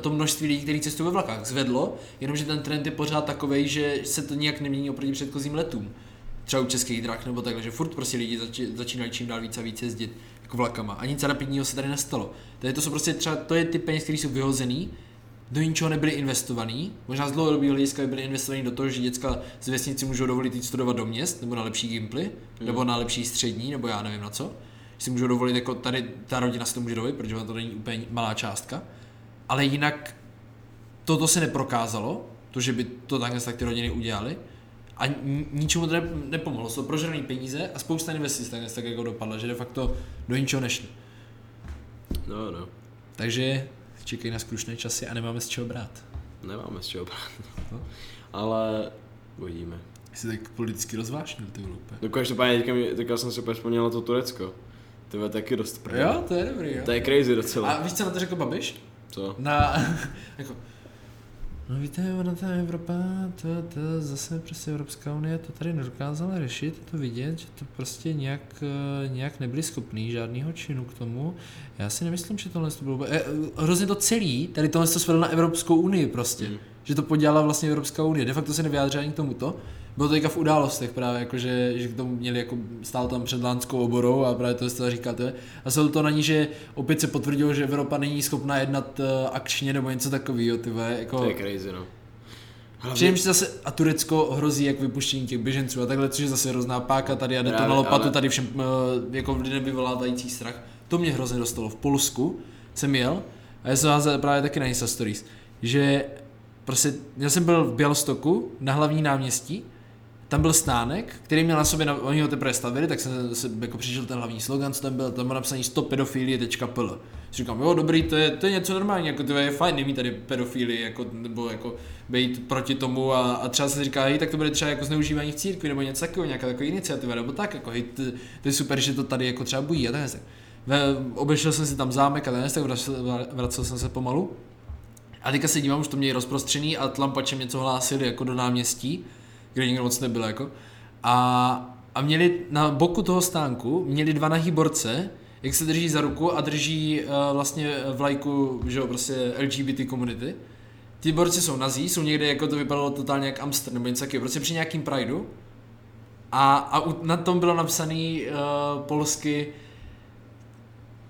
to množství lidí, kteří cestují ve vlakách, zvedlo, jenomže ten trend je pořád takovej, že se to nijak nemění oproti předchozím letům. Třeba u Českých drah nebo takhle, že furt prostě lidi začínají čím dál víc a víc jezdit jako vlakama. A nic rapidního se tady nestalo. Tady to jsou prostě třeba, to je ty peníze, které jsou vyhozený, do ničeho nebyly investovaný, možná z dlouhodobého hlediska by byly investovaný do toho, že děcka z vesnici můžou dovolit jít studovat do měst, nebo na lepší gimply, nebo na lepší střední, nebo já nevím na co. si můžou dovolit, jako tady ta rodina si to může dovolit, protože to není úplně malá částka, ale jinak toto se neprokázalo, to, že by to takhle tak ty rodiny udělali a ničemu to nepomohlo, jsou prožraný peníze a spousta investic takhle tak jako dopadla, že de facto do ničeho nešli. No, no. Takže čekají na skrušné časy a nemáme z čeho brát. No. Ale uvidíme. Jsi tak politicky rozvášnil, ty hlupe. No každopádně, teďka jsem si vzpomněl to Turecko. To je taky dost prý. Jo, to je dobrý, jo. To je crazy docela. A víš, co na to řekl Babiš? Co? Jako, no víte, ona ta Evropa, to zase prostě Evropská unie to tady nedokázala řešit, to vidět, že to prostě nějak nebyli schopný žádného činu k tomu. Já si nemyslím, že tohle to bylo... Hrozně to celý, tady tohle to svedlo na Evropskou unii prostě. Mm. Že to podělala vlastně Evropská unie. De facto se nevyjádřila ani k tomuto. Bylo to teďka v Událostech právě, jakože, že k tomu měli jako stál tam před lánskou oborou a právě to jste říkáte. A se to na ní, že opět se potvrdilo, že Evropa není schopná jednat akčně nebo něco takového, tyve. Jako... To je crazy, no. Hlavně... zase a Turecko hrozí jak vypuštění těch běženců a takhle, což je zase hrozná páka tady a jde to na lopatu, ale... tady všem jako lidem vyvolávající strach. To mě hrozně dostalo. V Polsku jsem jel a já jsem házal právě taky na Insta stories, že prostě, já jsem byl v Bělostoku na hlavní náměstí. Tam byl stánek, který měl na sobě, oni ho teprve stavili, tak jsem se jako přišel ten hlavní slogan, co tam byl, tam bylo napsaný stop pedofilie.pl. Říkám, jo dobrý, to je něco normální, jako to je fajn nemít tady pedofilii, jako, nebo jako být proti tomu a třeba se říká, hej, tak to bude třeba jako zneužívání v církvi, nebo něco takového, nějaká taková iniciativa, nebo tak, jako hej, to je super, že to tady jako třeba bují a tak. Obešel jsem si tam zámek a tak vracel jsem se pomalu. A teďka se dívám, už to měli rozprostřený a tlampačem něco hlásili jako do náměstí, kde nikdo moc nebyl jako. A měli na boku toho stánku měli dva nahý borce, jak se drží za ruku a drží vlastně vlajku, že jo, prostě LGBT komunity. Ty borci jsou nazí, jsou někde, jako to vypadalo totálně jak Amsterdam nebo něco takového, prostě při nějakým prideu. A na tom bylo napsaný polsky: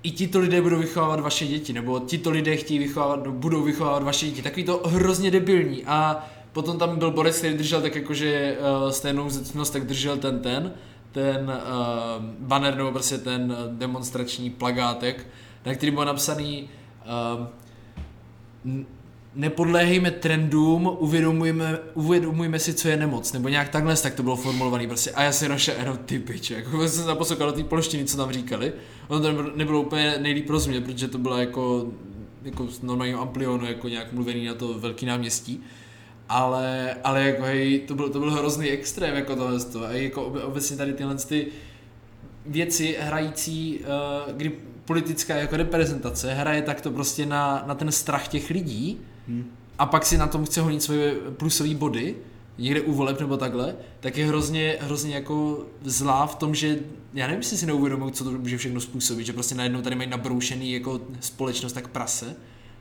i tito lidé budou vychovávat vaše děti, nebo tito lidé chtějí vychovávat, budou vychovávat vaše děti. Takový to hrozně debilní. A potom tam byl borec, který držel tak jakože stejnou vzetnost, tak držel ten banner nebo prostě ten demonstrační plakátek, na který byl napsaný nepodléhejme trendům, uvědomujme si, co je nemoc, nebo nějak takhle, tak to bylo formulovaný prostě. A já si našel jenom ty piče, jako jsem zaposlouchal do té polštiny, co tam říkali. Ono to nebylo úplně nejlíp rozumět, protože to bylo jako normálního amplionu, jako nějak mluvený na to velký náměstí. Ale jako hej, to byl hrozný extrém jako tohle a jako obecně tady tyhle ty věci hrající, kdy politická jako reprezentace hraje takto prostě na ten strach těch lidí a pak si na tom chce honit svoje plusové body někde u voleb nebo takhle, tak je hrozně jako zlá v tom, že já nevím, jestli si neuvědomuji, co to může všechno způsobit, že prostě najednou tady mají nabroušený jako společnost tak prase.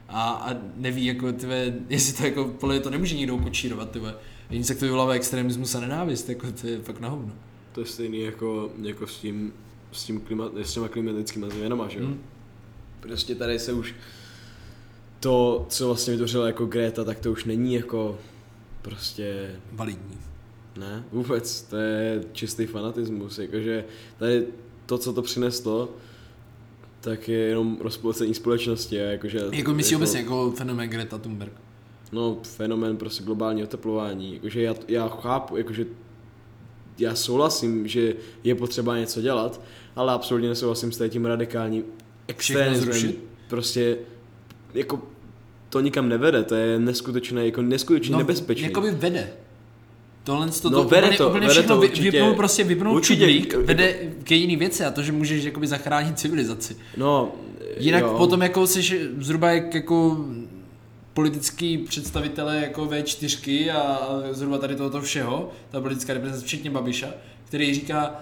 A neví, jako, tyve, jestli to jako, podle to nemůže nikdo kočírovat, tyve. Jiní se k to vyvolává extremismus a nenávist, jako, to je fakt na hovno. To je stejný jako s těma klimatickými změnama, že jo? Prostě tady se už to, co vlastně vytvořilo jako Greta, tak to už není jako prostě... validní. Ne, vůbec, to je čistý fanatismus, jakože tady to, co to přineslo, tak je jenom rozpolcení společnosti. Jakože jako myslí obecně jako fenomén Greta Thunberg. No, fenomén prostě globální oteplování. Jakože já chápu, jakože já souhlasím, že je potřeba něco dělat, ale absolutně nesouhlasím s tím radikálním extrémem. Prostě jako to nikam nevede, to je neskutečné, jako neskutečně nebezpečné. Jako by vede. Tohle to úplně všechno vypnul čudlík, vede k jiný věci a to, že můžeš jakoby zachránit civilizaci. No, jinak jo. Potom jako seš zhruba jako politický představitelé jako V4 a zhruba tady tohoto všeho, ta politická reprezentace, včetně Babiša, který říká,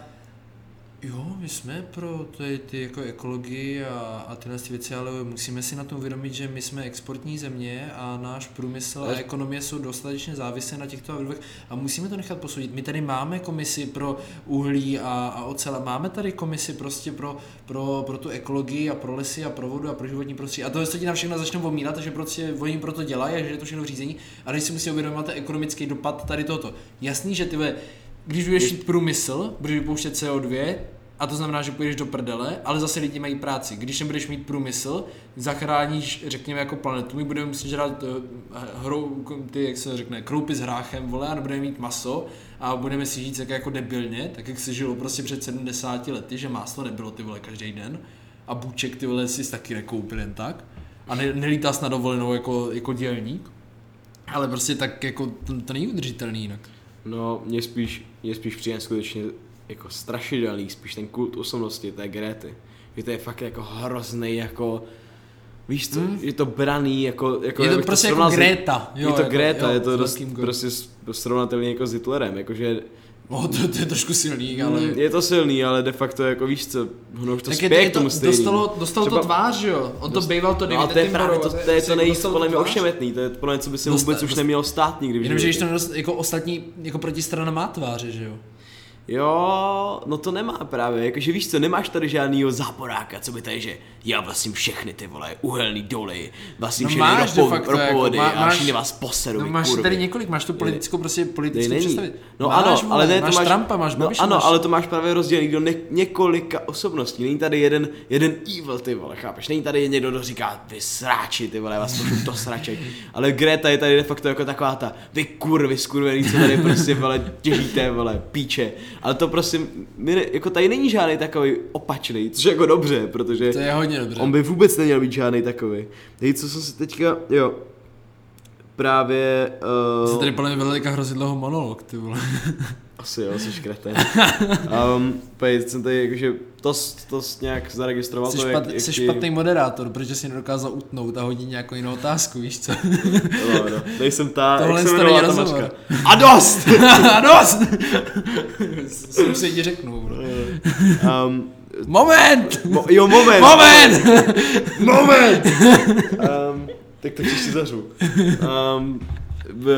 jo, my jsme pro ty jako ekologii a tyhle věci, ale musíme si na to uvědomit, že my jsme exportní země a náš průmysl a ekonomie jsou dostatečně závislé na těchto výrobech a musíme to nechat posoudit. My tady máme komisi pro uhlí a ocel, máme tady komisi prostě pro tu ekologii a pro lesy a pro vodu a pro životní prostředí. A to se ti na všechno začnou omílat, že prostě oni pro to dělají a že je to všechno v řízení a když si musí uvědomit ten ekonomický dopad tady tohoto. Jasný, že když budeš mít průmysl, budeš vypouštět CO2, A to znamená, že půjdeš do prdele, ale zase lidi mají práci. Když nebudeš mít průmysl, zachráníš, řekněme, jako planetu. My budeme muset žrát kroupy s hráchem, vole, a nebudeme mít maso a budeme si žít jako debilně, tak jak se žilo prostě před 70 lety, že máslo nebylo, ty vole, každý den a bůček, ty vole, si taky nekoupil jen tak a nelítá na dovolenou jako dělník, ale prostě tak jako to není udržitelný jinak. No, mě spíš přijde skutečně jako strašidelný, spíš ten kult osobnosti té Grety, že to je fakt jako hrozný, jako víš co, je to braný, jako je to prostě to jako Greta. Jo, Greta, je to dost, prostě srovnatelný jako s Hitlerem, jakože to je trošku silný, ale... Je to silný, ale de facto, jako víš co, ono už to spěje k tomu stejným. Dostalo to tvář, jo? On to býval to David Attenborough. No a to je to nejvíc podle mě ošemetný, to je podle mě, co by se vůbec už nemělo stát nikdy. Jenomže když to jako ostatní, jako protistrana má tváře, že jo? Jo, no to nemá právě, jakože víš co, nemáš tady žádnýho záporáka, co by tady, že já vlastním všechny ty vole, uhelný doly, vlastním všechny ropovody a všichni vás poseru, kurvy. No máš tady několik, máš tu politickou, prostě politickou představit. No máš, ano, ale ne, máš Trumpa, máš Babiš, no, ano, ale to máš právě rozdělený do několika osobností, není tady jeden evil, ty vole, chápeš, není tady někdo, kdo říká, vy sráči, ty vole, vás pošlu do sraček, ale Greta je tady de facto jako taková ta, vy kurvy, skurvený, co tady prostě, vole, těžíte, vole, píče. Ale to prosím, jako tady není žádný takový opačný, což je jako dobře, protože to je hodně dobře. On by vůbec neměl být žádný takový. Hej, co jsem si teďka, jo, právě... Jsi tady podle mě vedla teďka hrozně dlouho monolog, ty vole. Asi jo, jsi kreten. Pojď, jsem tady jakože, to nějak zaregistroval. Jsi špatný moderátor, protože jsi nedokázal utnout a hodit nějakou jinou otázku, víš co? No, nejsem ta, tohle jak se jmenovala ta mačka. A dost! A dost! Jsem se ti řeknul. Moment! Tak to příště zařu.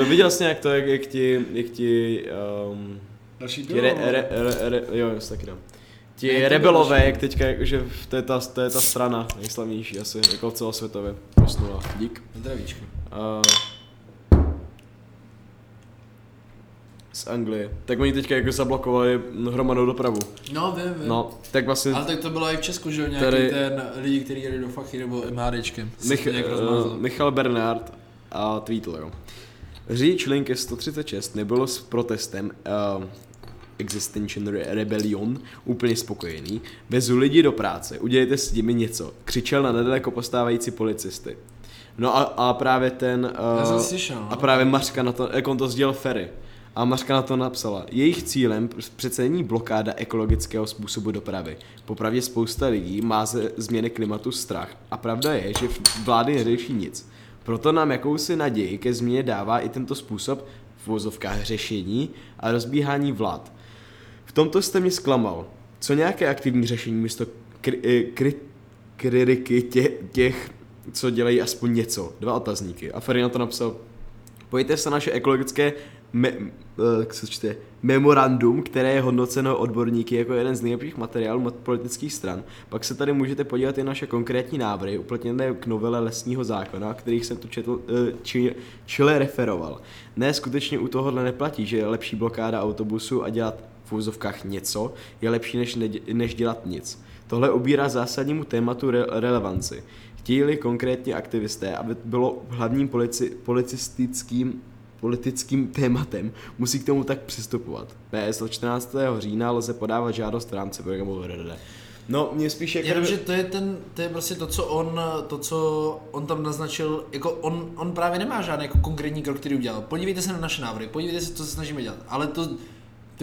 Viděl jsi nějak to, jak ti jo, já si taky dám. Ti rebelové, jak teďka, že to je ta strana nejslavnější asi, jako celosvětově, prosnula. Dík. Zdravíčku. Z Anglie. Tak oni teďka jako zablokovali hromadnou dopravu. No, vím. No, tak vlastně... Ale tak to bylo i v Česku, že jo, nějaký tady... ten lidi, kteří jeli do fachy nebo MHDčkem. Michal Bernard a tweetl, jo. Řidič linky 136 nebyl s protestem Existential Rebellion úplně spokojený. Vezu lidi do práce, udělejte s nimi něco. Křičel na nedaleko postávající policisty. No a právě ten... a právě Mařka na to, jak on to sdělil Ferry. A Mařka na to napsala, jejich cílem přece není blokáda ekologického způsobu dopravy. Popravdě spousta lidí má ze změny klimatu strach. A pravda je, že vlády neřeší nic. Proto nám jakousi naději ke změně dává i tento způsob v uvozovkách řešení a rozbíhání vlád. V tomto jste mě zklamal. Co nějaké aktivní řešení místo kritiky těch, co dělají aspoň něco? 2 otazníky. A Ferry na to napsal, pojďte se naše ekologické memorandum, které je hodnoceno odborníky jako jeden z nejlepších materiálů politických stran. Pak se tady můžete podívat i naše konkrétní návrhy uplatněné k novele lesního zákona, kterých jsem tu čile referoval. Ne, skutečně u tohohle neplatí, že je lepší blokáda autobusu a dělat v úzovkách něco, je lepší než dělat nic. Tohle ubírá zásadnímu tématu relevanci. Chtějí-li konkrétně aktivisté, aby bylo hlavním politickým tématem, musí k tomu tak přistupovat. PS od 14. října lze podávat žádost v rámci programu RRD. No, mě spíš jako... Jenomže to je prostě to, co on tam naznačil, jako on právě nemá žádný jako konkrétní krok, který udělal. Podívejte se na naše návrhy, podívejte se, co se snažíme dělat, ale to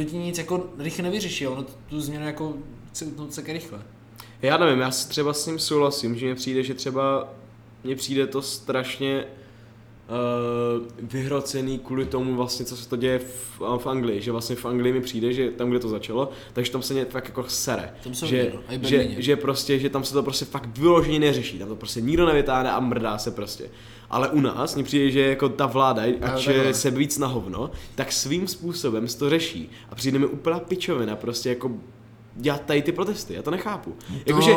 ti nic jako rychle nevyřeší, ono tu změnu jako chce utnout také rychle. Já nevím, já třeba s ním souhlasím, že mně přijde to strašně vyhrocený kvůli tomu vlastně, co se to děje v Anglii, že vlastně v Anglii mi přijde, že tam, kde to začalo, takže tam se mě fakt jako sere, že tam se to prostě fakt vyloženě neřeší, tam to prostě nikdo nevytáhne a mrdá se prostě. Ale u nás mně přijde, že jako ta vláda, ač se víc na hovno, tak svým způsobem se to řeší a přijde mi úplná pičovina prostě jako dělat tady ty protesty, já to nechápu. Jakože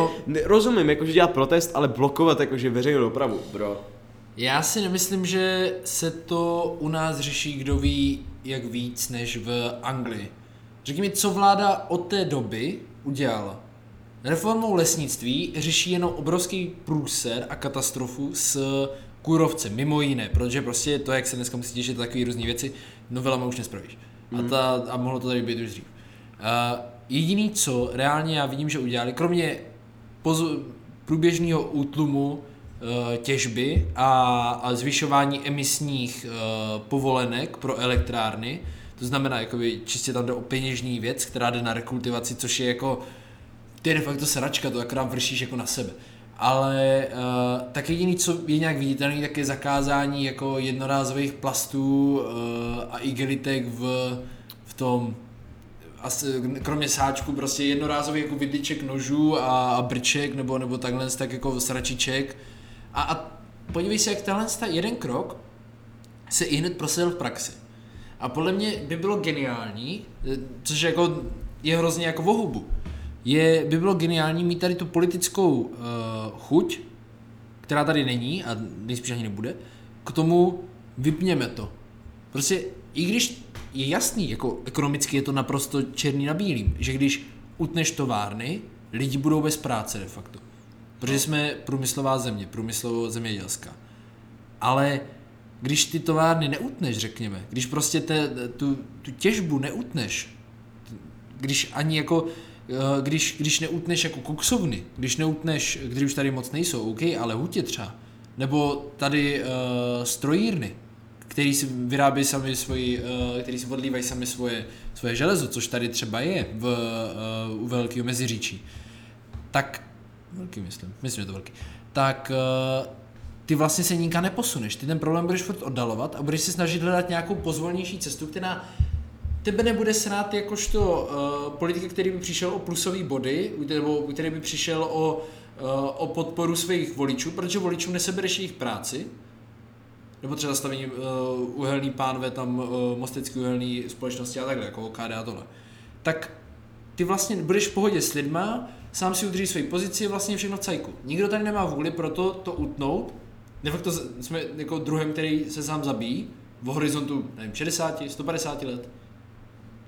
rozumím, jakože dělat protest, ale blokovat jakože veřejnou dopravu, bro. Já si nemyslím, že se to u nás řeší kdo ví jak víc než v Anglii. Řekni mi, co vláda od té doby udělala. Reformou lesnictví řeší jenom obrovský průser a katastrofu s kůrovcem, mimo jiné, protože prostě to, jak se dneska musí těšit takový různý věci, novelama už nespravíš. A mohlo to tady být už dřív. Jediný, co reálně já vidím, že udělali, kromě průběžného útlumu těžby a zvyšování emisních povolenek pro elektrárny, to znamená, jakoby, čistě tam jde o peněžní věc, která jde na rekultivaci, což je jako ty de facto sračka, to akorát vršíš jako na sebe. Ale tak jediný, co je nějak viditelný, tak je zakázání jako jednorázových plastů a igelitek v tom, kromě sáčku, prostě jednorázových jako vidliček, nožů a brček nebo takhle tak jako sračiček. A podívej se, jak tenhle jeden krok se i hned prosadil v praxi. A podle mě by bylo geniální, což jako je hrozně jako vohubu, by bylo geniální mít tady tu politickou chuť, která tady není a nejspíš ani nebude, k tomu vypněme to. Prostě i když je jasný, jako ekonomicky je to naprosto černý na bílým, že když utneš továrny, lidi budou bez práce de facto. Protože jsme průmyslová země, průmyslovo-zemědělská. Ale když ty továrny neutneš, řekněme, když prostě tu těžbu neutneš, když ani jako když neutneš jako koksovny, když už tady moc nejsou, OK, ale hutě třeba, nebo tady strojírny, který si vyrábí sami svoji, který si odlívají sami svoje železo, což tady třeba je u Velkého Meziříčí. Tak, velký myslím, že to velký. Tak ty vlastně se nikam neposuneš, ty ten problém budeš furt oddalovat a budeš si snažit hledat nějakou pozvolnější cestu, která tebe nebude srát jakožto politika, který by přišel o plusové body, nebo který by přišel o podporu svých voličů, protože voličům nesebereš jejich práci, nebo třeba zastavení uhelný pánve, tam mostecký uhelný společnosti a takhle, jako OKD a tohle. Tak ty vlastně budeš v pohodě s lidma, sám si udrží svoji pozici, vlastně všechno v cajku. Nikdo tady nemá vůli proto to utnout, de facto jsme jako druhem, který se sám zabíjí, v horizontu, nevím, 60, 150 let.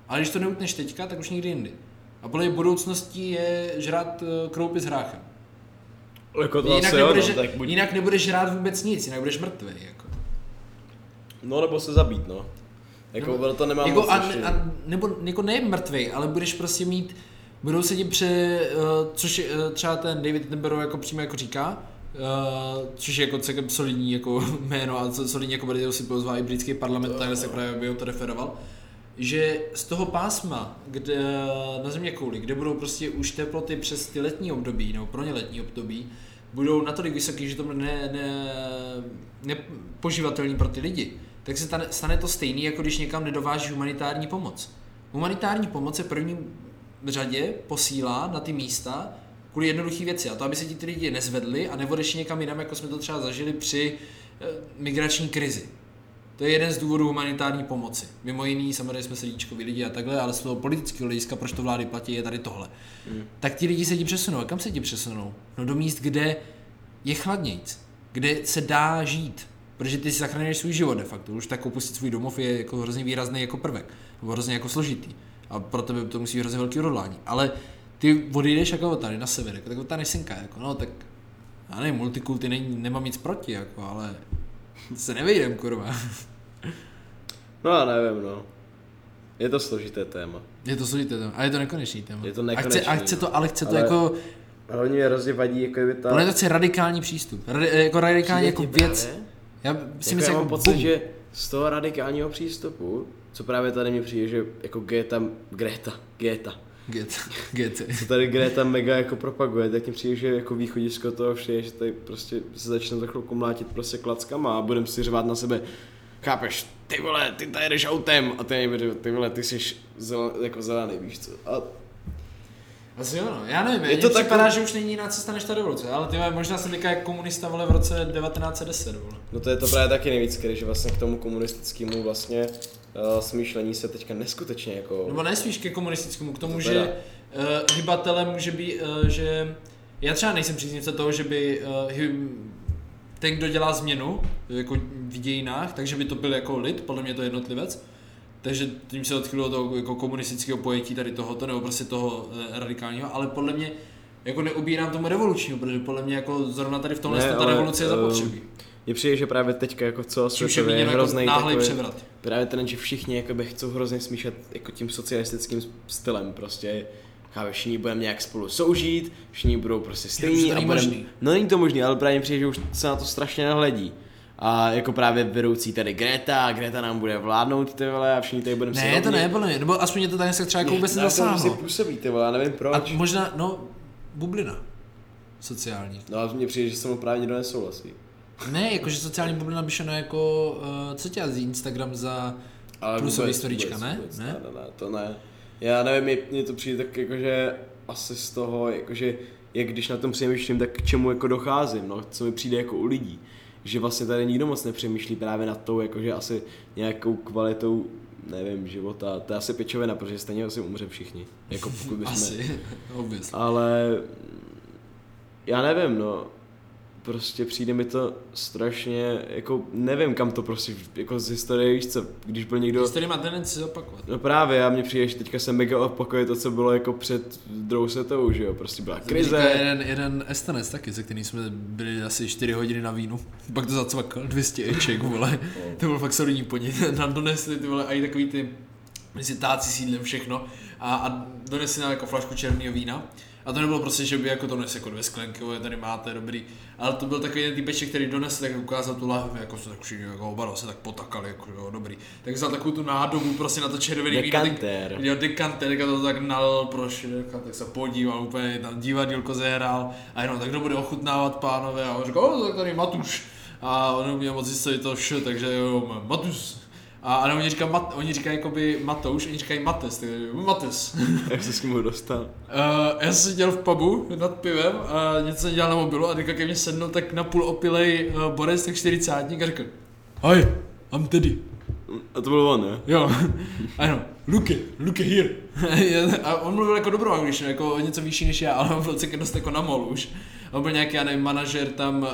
Ale když to neutneš teďka, tak už nikdy jindy. A podle budoucnosti je žrát kroupy s hráchem. Jako to jinak, jinak nebudeš žrát vůbec nic, jinak budeš mrtvý. Jako. No nebo se zabít, no. Jako no, to nemám jako moc nebo jako ne mrtvý, ale budeš prostě mít, budou se ti což třeba ten David Attenborough jako přímo jako říká, což je jako celkem solidní jako jméno a solidní jako bude si pozvá i britský parlament, takhle se právě by ho to referoval. Že z toho pásma, kde na zeměkouli, kde budou prostě už teploty přes ty letní období, nebo pro ně letní období, budou natolik vysoký, že to bude nepoživatelný pro ty lidi, tak se stane to stejný, jako když někam nedováží humanitární pomoc. Humanitární pomoc se prvním řadě posílá na ty místa kvůli jednoduchý věci, a to, aby se ti lidi nezvedli a neodešli někam jinam, jako jsme to třeba zažili při migrační krizi. To je jeden z důvodů humanitární pomoci. Mimo jiný, samozřejmě jsme srdíčkoví lidi a takhle, ale z toho politického hlediska, proč to vlády platí, je tady tohle. Tak ti lidi se ti přesunou. A kam se ti přesunou? No do míst, kde je chladnějc, kde se dá žít, protože ty si zachraňuješ svůj život de facto. Už tak opustit svůj domov je jako hrozně výrazný jako prvek, nebo hrozně jako složitý. A pro tebe to musí být hrozně velký odhodlání. Ale ty odejdeš jako tady na sever, jako taková ta nesenka, jako no tak já nevím, multikulty nemám nic proti, jako, ale se nevejdem, kurva. No já nevím, no. Je to složité téma. A je to nekonečný téma. Je to nekonečný. Ale chce to jako... Hlavně mě hrozně vadí, jako by ta... Ono je to chce radikální přístup. Radikální jako věc. Právě? Já si myslím, jako pocit, že z toho radikálního přístupu, co právě tady mi přijde, že jako Greta. Co tady Greta mega jako propaguje, tak tím přijde, že jako východisko toho vše je, že tady prostě se začne za chvilku mlátit prostě klackama a budem si řvát na sebe, chápeš, ty vole, ty tady jdeš autem a ty vole, ty jsi jako zelený, víš co. A... asi jo, no, já nevím, mně připadá, že už není jiná cesta než ta revoluce, ale ty vole, možná se říká jak komunista, vole, v roce 1910, vole. No to je to právě taky nejvíc skvělé, že vlastně k tomu komunistickému vlastně smýšlení se teďka neskutečně jako... Nebo nesmíš ke komunistickému, k tomu, že hybatele může být, že... Já třeba nejsem příznivce toho, že by ten, kdo dělá změnu, jako v dějinách, takže by to byl jako lid, podle mě to jednotlivec, Takže tím se odchylilo toho jako komunistického pojetí tady tohoto, nebo prostě toho radikálního, ale podle mě jako neubírám tomu revolučnímu, protože podle mě jako zrovna tady v tomhle ta revoluce je zapotřebí. Mně přijde, že právě teďka jako celosvětově je hrozný jako náhlej převrat. Právě ten, že všichni jakoby chcou hrozně smíšet jako tím socialistickým stylem prostě. Chápeš, všichni budeme nějak spolu soužít, všichni budou prostě stejní a budeme... No není to možný, ale právě přijde, že už se na to strašně nahledí. A jako právě vedoucí tady Greta nám bude vládnout ty vole a všichni tady budeme si hodně. Ne, nebo aspoň je to tady se třeba jako vůbec nezasáhlo. Ne, to si působí ty vole, já nevím proč. A možná, no, bublina sociální. No a mně přijde, že se mu právě nikdo nesouhlasí. Ne, jakože sociální bublina by šlo jako, co tě z Instagram za plusový storička, ne? Ne, to ne. Já nevím, mně to přijde tak jakože asi z toho, jakože jak když na tom přemýšlím, tak k čemu jako docházím, no, co mi přijde jako u lidí. Že vlastně tady nikdo moc nepřemýšlí právě nad tou, jakože asi nějakou kvalitou, nevím, života. To je asi pečovina, protože stejně asi umře všichni. Jako pokud bychom... Asi, obvykle. Ale já nevím, no. Prostě přijde mi to strašně, jako nevím kam to prostě, jako z historie, víš co, když byl někdo... Historie má tendenci opakovat. No právě, a mně přijde, že teďka se mega opakuje to, co bylo jako před druhou světovou, že jo, prostě byla krize. Jeden Estonec taky, se kterým jsme byli asi 4 hodiny na vínu, pak to zacvakal 200 eček, vole, to byl fakt solidní podnik, nám donesli ty vole, a i takový ty, myslím, táci sídlem všechno a donesli nám jako flašku černého vína. A to nebylo prostě, že by jako to nesl jako 2 sklenky, tady máte, dobrý, ale to byl takový jeden týpeček, který donesl, tak ukázal tu lahve, jako se tak všichni jako oba se tak potakali, jako jo, dobrý. Tak vzal takovou tu nádobu prostě na to červený víno, dekantér, tak to tak nalil, tak se podíval, úplně tam divadílko zahrál a jenom tak to bude ochutnávat pánové a on říkal, o, tak tady Matouš a on uměl moc zjistit to vše, takže jo, Matouš. A oni říkají jakoby Matouš, oni říkají Mates, takže Mates. Jak se s ním dostal? Já jsem seděl v pubu nad pivem a něco jsem dělal na mobilu a teďka ke mně sednul tak napůl opilej borec, tak 40 a řekl hi, I'm Teddy. A to byl on, ne? Jo. A jenom, look here. A on mluvil jako dobrou angličtinu, jako něco výšší než já, ale on byl celkem dost jako na mol už. On byl nějaký, já nevím, manažer tam,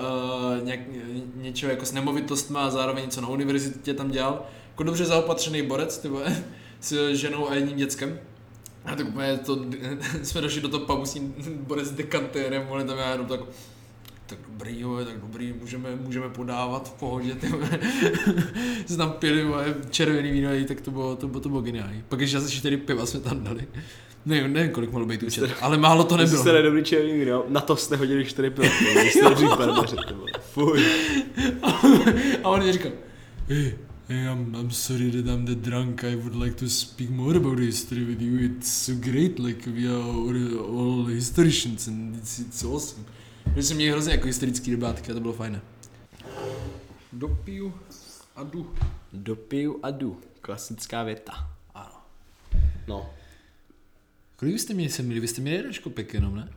něčeho jako s nemovitostma a zároveň něco na univerzitě tam dělal. Jako dobře zaopatřený borec, ty vole, s ženou a jedním děckem. A tak úplně to, jsme došli do toho pubu s ním borec dekantérem, vole, tam já jenom tak dobrý, můžeme podávat v pohodě, ty vole. Jsme tam pili, vole, červený víno, tak to bylo geniální. Pak když asi 4 piva jsme tam dali. Nevím, kolik mohlo být účet, ale málo to nebylo. Jste dobrý červený víno, na to jste hodili 4 piva, jste dobrý barbaři, ty vole, fuj. A on mi říkal, I'm sorry that I'm the drunk. I would like to speak more about history with you. It's so great, like we are all historians and it's awesome. Protože jsem měl hrozně jako historický rybátky a to bylo fajné. Dopiju a jdu. Dopiju a jdu. Klasická věta. Ano. No. Kolik byste měli se měli? Vy jste měli jeden škopek jenom, ne?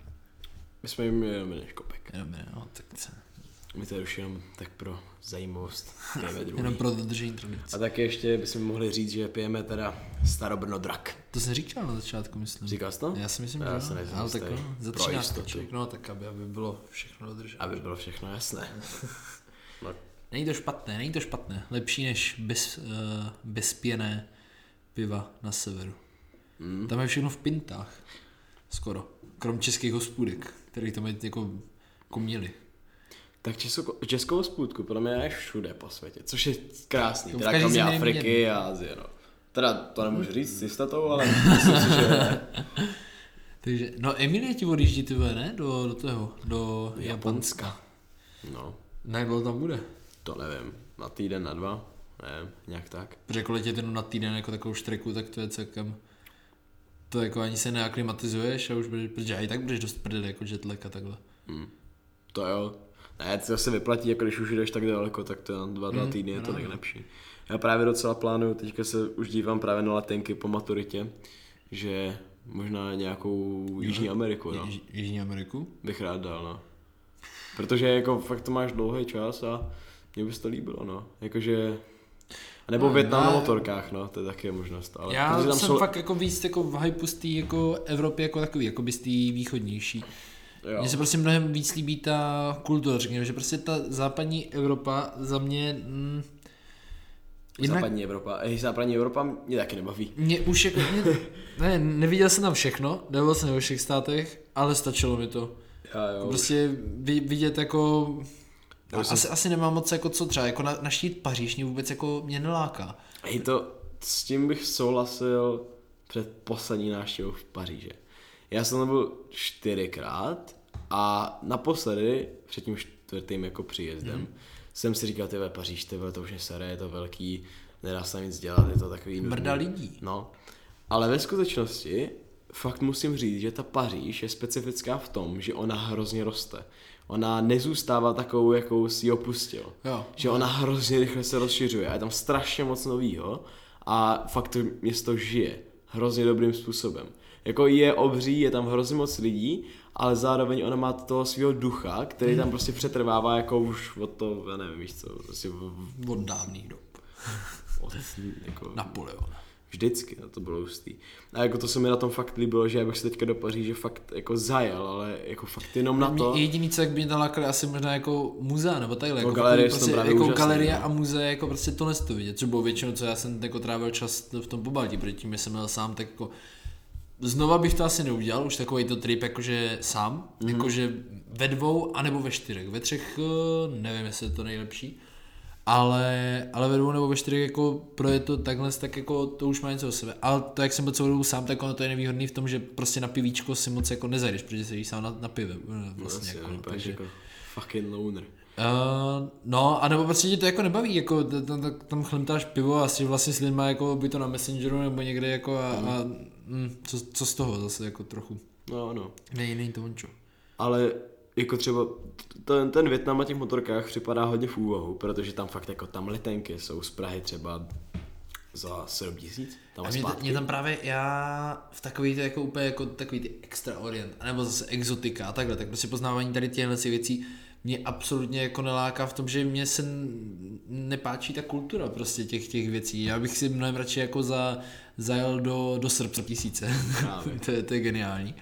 My jsme měli jenom jeden škopek. Jenom, tak se... My to už jenom tak pro zajímavost pijeme druhý. Jenom pro dodržení tradice. A taky ještě bychom mohli říct, že pijeme teda Starobrno drak. To jsem říkal na začátku, myslím. Říkal jsi to? Já si myslím, že ne. Ale tak no, za 13 koček, no tak aby bylo všechno dodrženo. Aby bylo všechno jasné. No. Není to špatné. Lepší než bezpěné piva na severu. Mm. Tam je všechno v pintách. Skoro. Krom českých hospůdek, který tam je jako měli. Tak českou hospůdku podle mě je všude po světě, což je krásný, teda kromě Afriky a Azie, no. Teda to nemůžu říct s jistotou, ale myslím si, že ne. Takže, no Emilie ti odjíždí ty vole, ne? Do Japonska. No. Jak dlouho tam bude? To nevím, na týden, na 2, nevím, nějak tak. Protože jako letět jenom na týden jako takovou štreku, tak to je celkem... To jako ani se neaklimatizuješ a už budeš, protože i tak budeš dost prdele jako jetlag a takhle. To jo. Ne, to se vyplatí, jako když už jdeš tak daleko, tak to na 2 týdny je to tak lepší. Já právě docela plánuju, teďka se už dívám právě na letenky po maturitě, že možná nějakou Jižní Ameriku, no. Jižní Ameriku? Bych rád dal, no. Protože jako fakt to máš dlouhý čas a mně by se to líbilo, no. Jakože... Nebo Vietnam na motorkách, no, to je taky možnost. Ale já jsem fakt jako víc jako v hypu z té jako Evropy jako takový, jako by z té východnější. Mně se prostě mnohem víc líbí ta kultura, řekněme, že prostě ta západní Evropa za mě Západní Evropa mě taky nebaví. Neviděl jsem tam všechno, nebyl jsem ve všech státech, ale stačilo mi to. Prostě vidět jako... Asi nemám moc jako co třeba, jako naštít Paříž mě vůbec jako mě neláká. Hej, to s tím bych souhlasil před poslední návštěvou v Paříži. Já jsem tam byl 4krát a naposledy před tím 4. jako příjezdem jsem si říkal, tyhle Paříž, tyhle to už mě sere, je to velký, nedá se tam nic dělat, je to takový... Mrda lidí. No, ale ve skutečnosti fakt musím říct, že ta Paříž je specifická v tom, že ona hrozně roste. Ona nezůstává takovou, jakou si ji opustil. Jo. Že ona hrozně rychle se rozšiřuje a je tam strašně moc novýho a fakt to město žije hrozně dobrým způsobem. Jako je obří, je tam hrozně moc lidí, ale zároveň ona má toho svého ducha, který tam prostě přetrvává jako už od toho, já nevím, víš co, prostě od dávných dob. Jako Napoleon. Vždycky, to bylo hustý. A jako to se mi na tom fakt líbilo, že já bych se teďka do Paříže fakt jako zajel, ale jako fakt jenom na to. Jediný, co jak by mě nalákali, asi možná jako muzea nebo takhle. Jako galerie, prostě, jako galerie a muzea, jako prostě to nesto vidět. Což bylo většinou, co já jsem jako trávil čas v tom Pobaltí, protože tím jsem měl sám, tak jako znova bych to asi neudělal, už takový to trip jakože sám, jakože ve 2 anebo ve 4, ve 3 nevím, jestli je to nejlepší. Ale ve 2 nebo ve 4 jako projet to takhle, tak jako to už má něco o sebe. Ale to, jak jsem byl celou dobu sám, tak ono to je nevýhodný v tom, že prostě na pivíčko si moc jako nezajdeš, protože sedíš sám na pive. Vlastně no, jako, takže... jako fucking loner. No, anebo prostě tě to jako nebaví, jako tam chlemtáš pivo a jsi vlastně s lidma, jako by to na Messengeru nebo někde jako co z toho zase jako trochu. No. Není to ončo. Ale... Jako třeba ten Vietnam na těch motorkách připadá hodně v úvahu, protože tam fakt jako tam letenky jsou z Prahy třeba za 7 000 tam a zpátky. Mě tam právě já v takový to jako úplně jako takový ty extra orient, anebo zase exotika a takhle, tak prostě poznávání tady těchto věcí mě absolutně jako neláká v tom, že mě se nepáčí ta kultura prostě těch věcí. Já bych si mnohem radši jako zajel do Srbska 2000, to je geniální.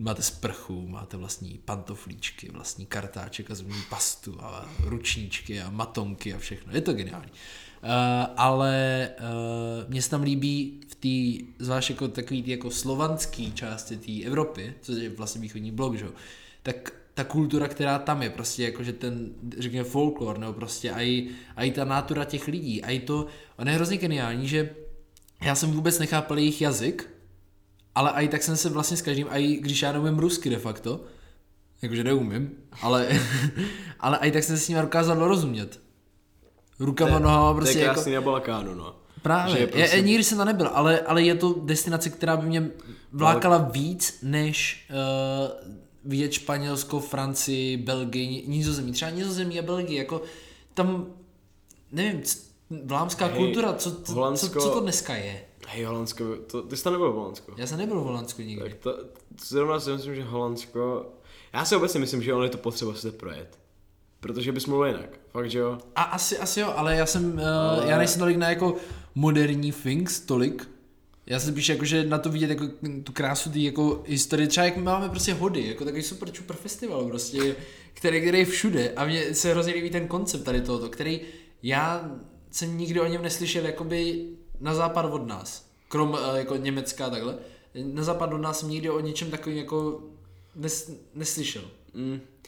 Máte sprchu, máte vlastní pantoflíčky, vlastní kartáček a zubní pastu a ručníčky a matonky a všechno. Je to geniální. Ale mě se tam líbí v té, zvlášť jako takový tý jako slovanský části té Evropy, což je vlastně východní blok, že? Tak ta kultura, která tam je, prostě jakože ten, řekněme, folklor, nebo prostě aj ta nátura těch lidí, aj to, ono je hrozně geniální, že já jsem vůbec nechápal jejich jazyk, ale i tak jsem se vlastně s každým, i když já neumím rusky de facto, jakože neumím, ale i tak jsem se s ním dokázal rozumět. Rukama, nohama, prostě to je krásný jako... na Balkánu, no. Právě, prostě... nikdy jsem tam nebyl, ale je to destinace, která by mě vlákala víc, než vidět Španělsko, Francii, Belgii, Nizozemí. Třeba Nizozemí a Belgii, jako tam, nevím, vlámská kultura, co to dneska je? Hej, Holandsko, ty jsi tam nebyl v Holandsku. Já jsem nebyl v Holandsku nikdy. Tak zrovna si myslím, že Holandsko, já si obecně myslím, že ono je to potřeba se projet. Protože bys mluvil jinak, fakt že jo? A asi jo, ale já nejsem tolik na jako moderní things, tolik. Já se píšu jakože na to vidět jako tu krásu tý jako historie, třeba jak máme prostě hody, jako takový super čuper festival prostě, který je všude a mně se hrozně líbí ten koncept tady tohoto, který já jsem nikdy o něm neslyšel, jakoby na západ od nás, krom jako Německa a takhle, na západ od nás jsem nikdy o něčem takovým jako neslyšel.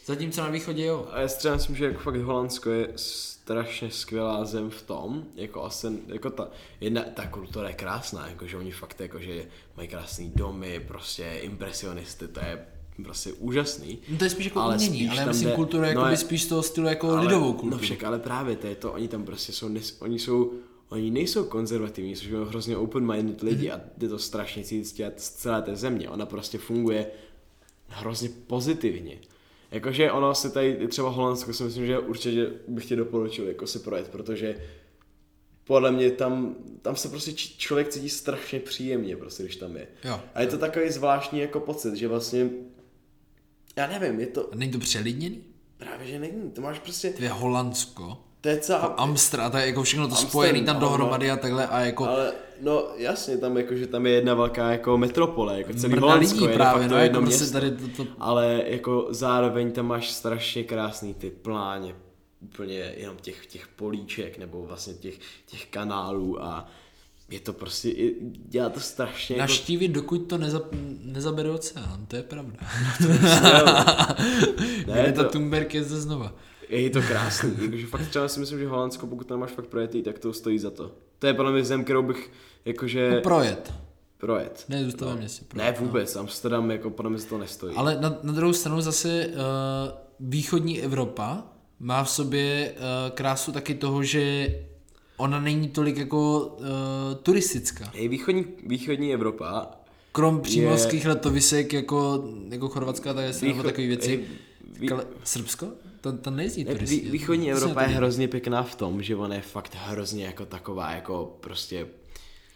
Zatímco na východě jo. A já si třeba myslím, že jako fakt Holandsko je strašně skvělá zem v tom, jako asi, jako ta kultura je krásná, jako že oni fakt jako, že mají krásný domy, prostě impresionisty, to je prostě úžasný. No to je spíš jako umění, ale já myslím kultura jako by spíš toho stylu jako lidovou kulturu. No však, ale právě to je to, oni tam prostě jsou, oni nejsou konzervativní, což jsou hrozně open-minded lidi a je to strašně cítit z celé té země. Ona prostě funguje hrozně pozitivně. Jakože ono se tady, třeba Holandsko si myslím, že určitě bych tě doporučil jako si projet, protože podle mě tam se prostě člověk cítí strašně příjemně, prostě, když tam je. Jo. A je to takový zvláštní jako pocit, že vlastně, já nevím, je to... A není to přelidněný? Právě, že není, to máš prostě... To je Holandsko. Amsterdam, tak jako všechno to spojený tam dohromady a takhle a jako... Ale no jasně, tam jako, že tam je jedna velká jako metropole, jako celý Holandsko je právě, no, jedno prostě město, tady to... ale jako zároveň tam máš strašně krásný ty pláně, úplně jenom těch políček nebo vlastně těch kanálů a je to prostě, dělá to strašně. Naštívit, jako... dokud to nezabere oceán, to je pravda. No to Greta Thunberg je zde znova. Je to krásný, takže fakt třeba si myslím, že Holandsko, pokud tam máš fakt projetý, tak to stojí za to. To je podle mě zem, kterou bych jakože... No projet. Ne, zůstávám městě. Ne vůbec, no. Amsterdam jako podle mě to nestojí. Ale na druhou stranu zase východní Evropa má v sobě krásu taky toho, že ona není tolik jako turistická. Je východní Evropa. Krom přímořských letovisek jako chorvatská, tak jestli nebo takový věci. Srbsko? To nejzní turistické. Východní Evropa je hrozně pěkná v tom, že ona je fakt hrozně jako taková jako prostě...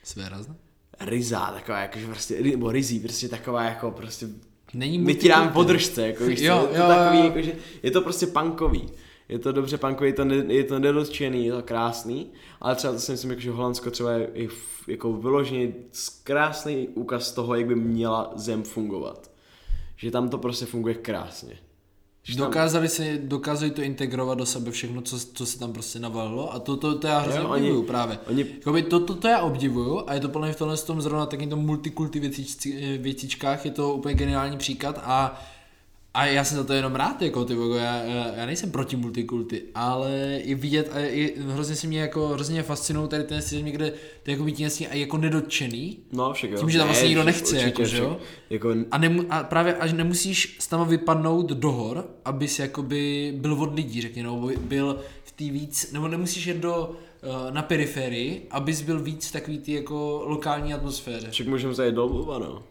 Svérázná? Ryzá, taková jako, že prostě, nebo ryzí, prostě taková jako prostě... Není my ti dáme podržce, jako víš co, to takový jako, že je to prostě punkový. Je to dobře punkový, je to nedotčený, je to krásný, ale třeba to si myslím, jako, že Holandsko třeba je jako vyloženě krásný úkaz toho, jak by měla zem fungovat. Že tam to prostě funguje krásně. Dokázali to integrovat do sebe všechno, co se tam prostě navalilo a to já hrozně obdivuju právě. To já obdivuju a je to plně v tomhle tom zrovna takovýmto multikulty věcičkách, je to úplně geniální příklad a já jsem za to jenom rád, jako ty bogo, já nejsem proti multikulty, ale i vidět, hrozně se mě jako, hrozně fascinují tady ten střed někde, to jako být jasný a jako nedotčený, no, však, jo. Tím, že tam vlastně nikdo nechce, určitě, jako, že jo? Jako... A právě až nemusíš s tam vypadnout do hor, abys jakoby byl od lidí, řekně, nebo byl v té víc, nebo nemusíš jít na periferii, abys byl víc v takový ty jako lokální atmosféře. Však můžeme zajít do Lvova, no.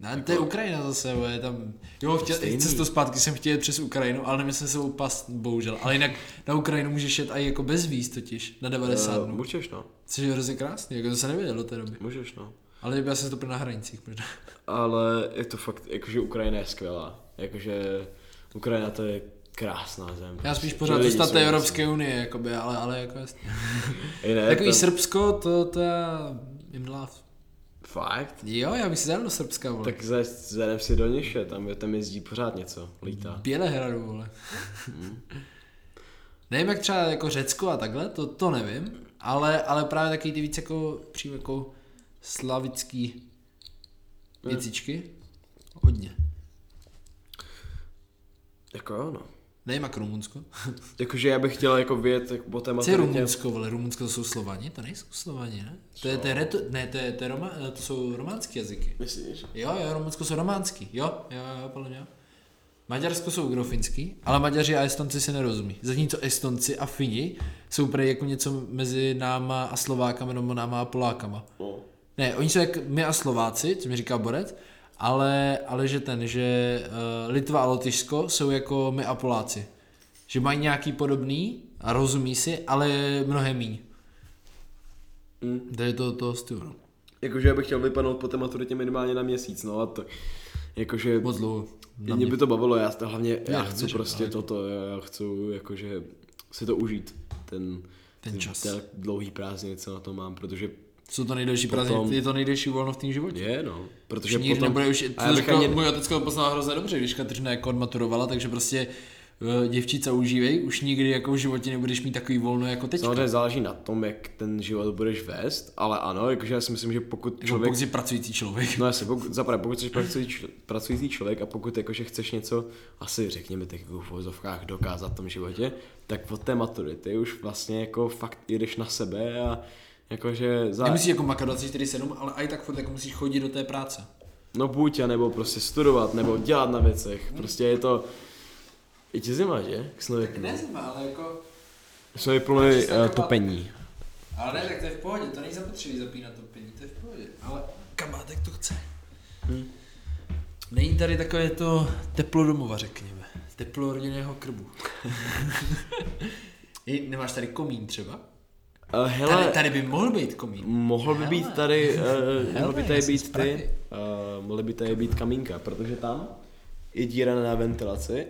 No, to je Ukrajina zase, je tam... Jo, cestu zpátky jsem chtěl jít přes Ukrajinu, ale nemyslím se upast, bohužel. Ale jinak na Ukrajinu můžeš jet i jako bez víz totiž, na 90 dnů. Můžeš, no. Což je hrozně krásný, jako to se nevěděl do té doby. Můžeš, no. Ale já jsem to byl na hranicích možná. Ale je to fakt, jakože Ukrajina je skvělá. Jakože Ukrajina to je krásná zem. Já spíš pořád dostat té Evropské unie, jakoby, ale jako jasně. Takový Srbsko, to já jim dláv. Fakt? Jo, já bych si zajel do Srbska, vole. Tak zajdem si do Niše, tam jezdí pořád něco, lítá. Bělehradu, vole. Nevím, jak třeba jako Řecko a takhle, to nevím, ale právě takový ty víc jako přímo jako slavický věcičky. Hodně. Jako jo, no. Nevím, jak Rumunsko. Jakože já bych chtěl jako vědět tak po tématu. Co Rumunsko, vole? Rumunsko to jsou Slovani? To nejsou Slovani, ne? To jsou románský jazyky. Myslíš? Jo, Rumunsko jsou románský. Jo, podle mě. Maďarsko jsou grofinský, ale Maďaři a Estonci se nerozumí. Zatímco Estonci a Fini jsou prý jako něco mezi náma a Slovákama nebo náma a Polákama. No. Ne, oni jsou jak my a Slováci, co mi říká Borec, ale že Litva a Lotyšsko jsou jako my a Poláci. Že mají nějaký podobný a rozumí si, ale mnohem míň. To je to toho stylu. Jakože já bych chtěl vypadnout po té maturitě minimálně na měsíc, no a to jakože... Moc dlouho. Mě by to bavilo, já to hlavně, já chci prostě ale... toto, já chci jakože si to užít, ten čas. Dlouhý prázdniny, co na to mám, protože jsou to nejdelší prázdniny, je to nejdelší volno v tým životě. Je, no. Protože potom... nebude už... Můj otecko poznal hrozně dobře, když Kateřina jako odmaturovala, takže prostě děvčica užívej, už nikdy jako v životě nebudeš mít takový volno jako teďka. Samozřejmě záleží na tom, jak ten život budeš vést, ale ano, jakože já si myslím, že pokud člověk... Pokud jsi pracující člověk. No jasně, pokud jsi pracující člověk a pokud jakože chceš něco, asi řekněme těch uvozovkách dokázat v tom životě, tak od té maturity už vlastně jako fakt jdeš na sebe a jakože za... Nemusíš jako makat 24/7, ale i tak furt jako musíš chodit do té práce. No buď, nebo prostě studovat, nebo dělat na věcech, prostě je to... Je ti zima, že? Tak ne zima, ale jako... Jsme plný topení. Ale ne, tak to je v pohodě, to není zapotřebí zapínat topení, to je v pohodě, ale kabátek to chce. Není tady takové to teplo domova, řekněme. Teplo rodinného krbu. Nemáš tady komín třeba? Hele, tady by mohl být komín. Mohl by být tady, mohl by tady být kamínka, protože tam je díra na ventilaci,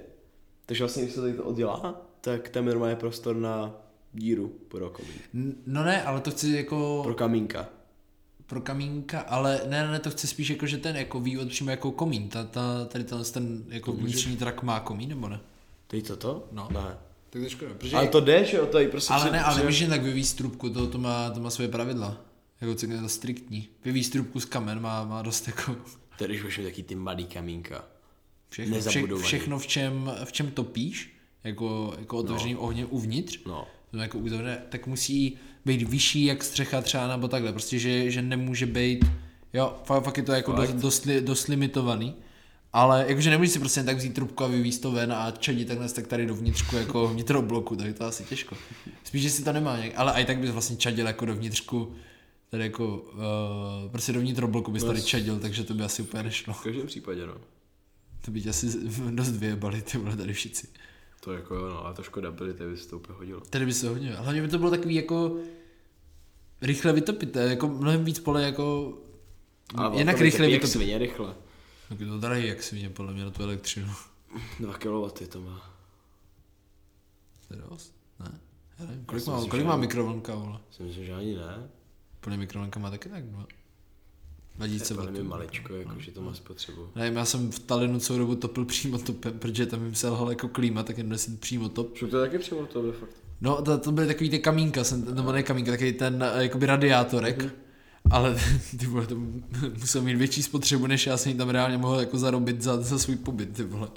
takže vlastně, když se to oddělá, tak tam normálně je prostor na díru pro komín. No ne, ale to chci jako... Pro kamínka, ale ne, to chci spíš jako, že ten jako vývod přímo jako komín, tady ten jako vnitřní trak má komín, nebo ne? Teď toto? No. Ne. Tak to je škoda. Protože... Ale to jdeš, jo, to je prostě... Ale ne, ale nemůžeš jen tak vyvízt trubku, to má svoje pravidla. Jako to je striktní. Vyvízt trubku z kamen má dost jako... To je, když máš taky ty malý kamínka. Všechno v čem topíš, jako otevřeným ohněm uvnitř, to jako uzavřené, tak musí být vyšší jak střecha třeba nebo takhle, prostě že nemůže být, jo, fakt je to jako dost limitovaný, ale jakože nemůžeš si prostě tak vzít trubku a vyvízt to ven a čadit takhle tak tady dovnitřku jako vnitrobloku, tak je to asi těžko. Spíš, že si to nemá nějak, ale i tak bys vlastně čadil jako dovnitřku, tady jako prostě dovnitrobloku bys tady čadil, takže to by asi úplně nešlo. V každém případě, no. To by tě asi dost vyjebali, ty vole, tady všichni. To jako jo, no, ale to škoda byli, tady by se to úplně hodilo. Tady by se hodilo, hlavně by to bylo takový jako rychle vytopit, jako mnohem víc pole jako, jinak rychle vytopit. Jak svině rychle. Tak to drahý jak svině, podle mě, na tu elektřinu. 2 kW to má. To je dost? Ne? Hele, kolik má mikrovlnka, vole? Myslím, že ani ne. Podle mikrovlnka má taky tak, no. Vadíce je velmi maličko, jakože to má spotřebu. Nevím, já jsem v Talinu celou dobu topil přímo topem, protože tam jim se lhal jako klíma, tak jen si přímo top. Že to taky přímo top, fakt. No, to byly takový ty kamínka, nebo ne kamínka, takový ten jakoby radiátorek, ale ty vole, to musel mít větší spotřebu, než já jsem tam reálně mohl jako zarobit za svůj pobyt, ty vole.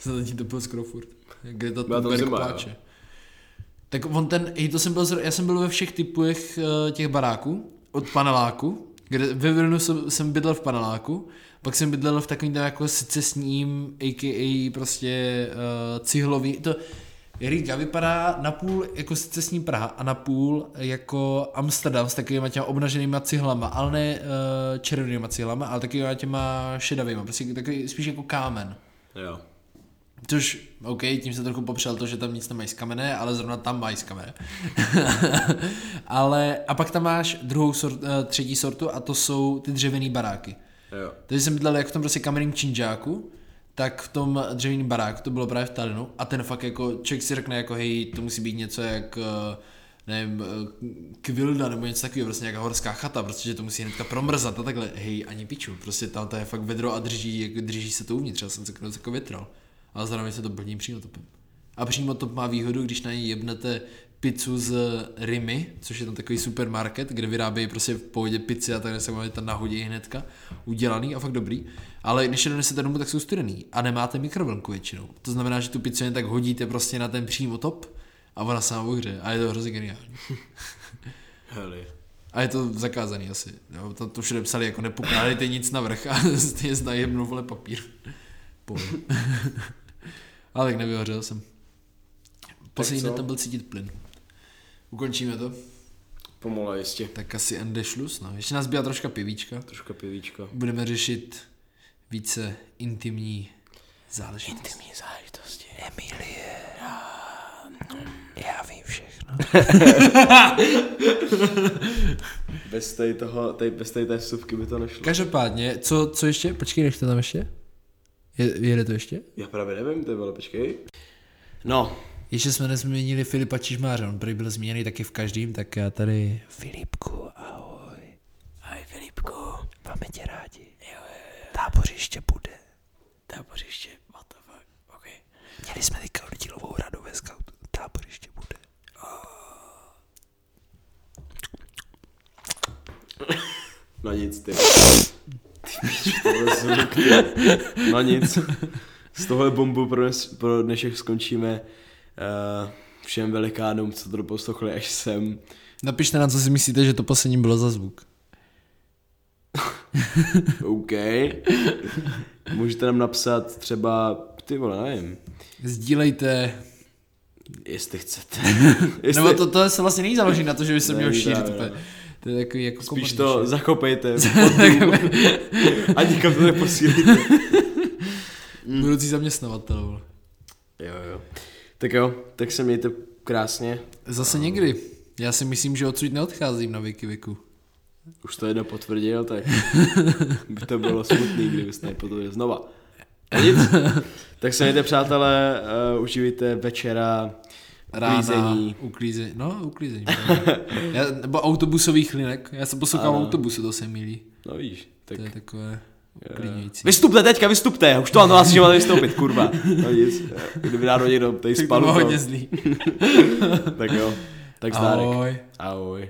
Jsem tím topil skoro furt. Greta Thunberg pláče. Tak on já jsem byl ve všech typech těch baráků, od paneláku. Ve Vilnu jsem bydlel v paneláku, pak jsem bydlel v takovým tam jako secesním, a.k.a. prostě cihlový, to Riga vypadá napůl jako secesní Praha a napůl jako Amsterdam s takovýma těma obnaženýma cihlama, ale ne červenýma cihlama, ale takovýma těma šedavýma, prostě takový spíš jako kámen. Jo. Což, ok, tím se trochu popřel to, že tam nic nemají z kamene, ale zrovna tam mají z kamene. Ale, a pak tam máš třetí sortu a to jsou ty dřevěný baráky. Jo. Takže jsem bydlel jak v tom prostě kamenným činžáku, tak v tom dřevěným baráku, to bylo právě v Talinu, a ten fakt jako, člověk si řekne jako hej, to musí být něco jak, nevím, kvilda nebo něco takového, prostě nějaká horská chata, prostě, že to musí hnedka promrzat a takhle, hej, ani piču, prostě tam to je fakt vedro a drží se to uvnitř, já jsem se kdo jako větral. Ale zároveň se to plní přímotopem. A přímotop má výhodu, když na něj jebnete pizzu z Rimy, což je tam takový supermarket, kde vyrábějí prostě v pohodě pizzy a takhle se máte tam nahodí hnedka, udělaný a fakt dobrý. Ale když je donesete domů, tak jsou studený a nemáte mikrovlnku většinou. To znamená, že tu pizzu jen tak hodíte prostě na ten přímotop a ona se vám ohřeje a je to hrozně geniální. Heli. A je to zakázaný asi. Jo, to všude psali jako nepokládejte nic navrch a je znajemnou vole papír. Ale tak nevyhořel jsem. Poslední den tam byl cítit plyn. Ukončíme to? Pomalu jistě. Tak asi Ende šlus, no. Ještě nás byla troška pivíčka. Budeme řešit více intimní záležitosti. Emilie. Já vím všechno. bez té vstupky by to nešlo. Každopádně, co ještě? Počkej, nechte tam ještě. Jede to ještě? Já právě nevím, to je bylo, počkej. No. Ještě jsme nezměnili Filipa Čižmáře, on prý byl změněný taky v každém, tak já tady... Filipku, ahoj. Ahoj Filipku. Máme tě rádi. Jo. Tábořiště bude. Tábořiště, what the fuck, ok. Měli jsme teďka oddílovou radu ve skautu. Tábořiště bude. No nic, ty. No nic, z tohle bombu pro dnešek skončíme. Všem velikánům, co to poslouchali až sem. Napište nám, co si myslíte, že to poslední bylo za zvuk. OK. Můžete nám napsat třeba, ty vole, nevím. Sdílejte. Jestli chcete. Nebo to se vlastně není založí na to, že by se měl šířit. To je takový jako spíš to šíř. Zakopejte. A nikam to neposílíte. Budoucí zaměstnavatel. Jo. Tak jo, tak se mějte krásně. Zase někdy. Já si myslím, že odsud neodcházím na věky věku. Už to jedno potvrdil, tak by to bylo smutný, kdybyste nepotvrdil znova. Nic. Tak se mějte, přátelé, uživujte večera. Uklízení. Uklízení. Nebo autobusových linek. Já se poslouchám autobusu, to se milí. No víš. Tak to je takové... Uklidňující. Vystupte teďka, vystupte, už to mám asi, že máte vystoupit, kurva. No nic, kdyby náhodou někdo tady spadl. Hodně zlý. Tak jo, tak zdárek. Ahoj. Ahoj.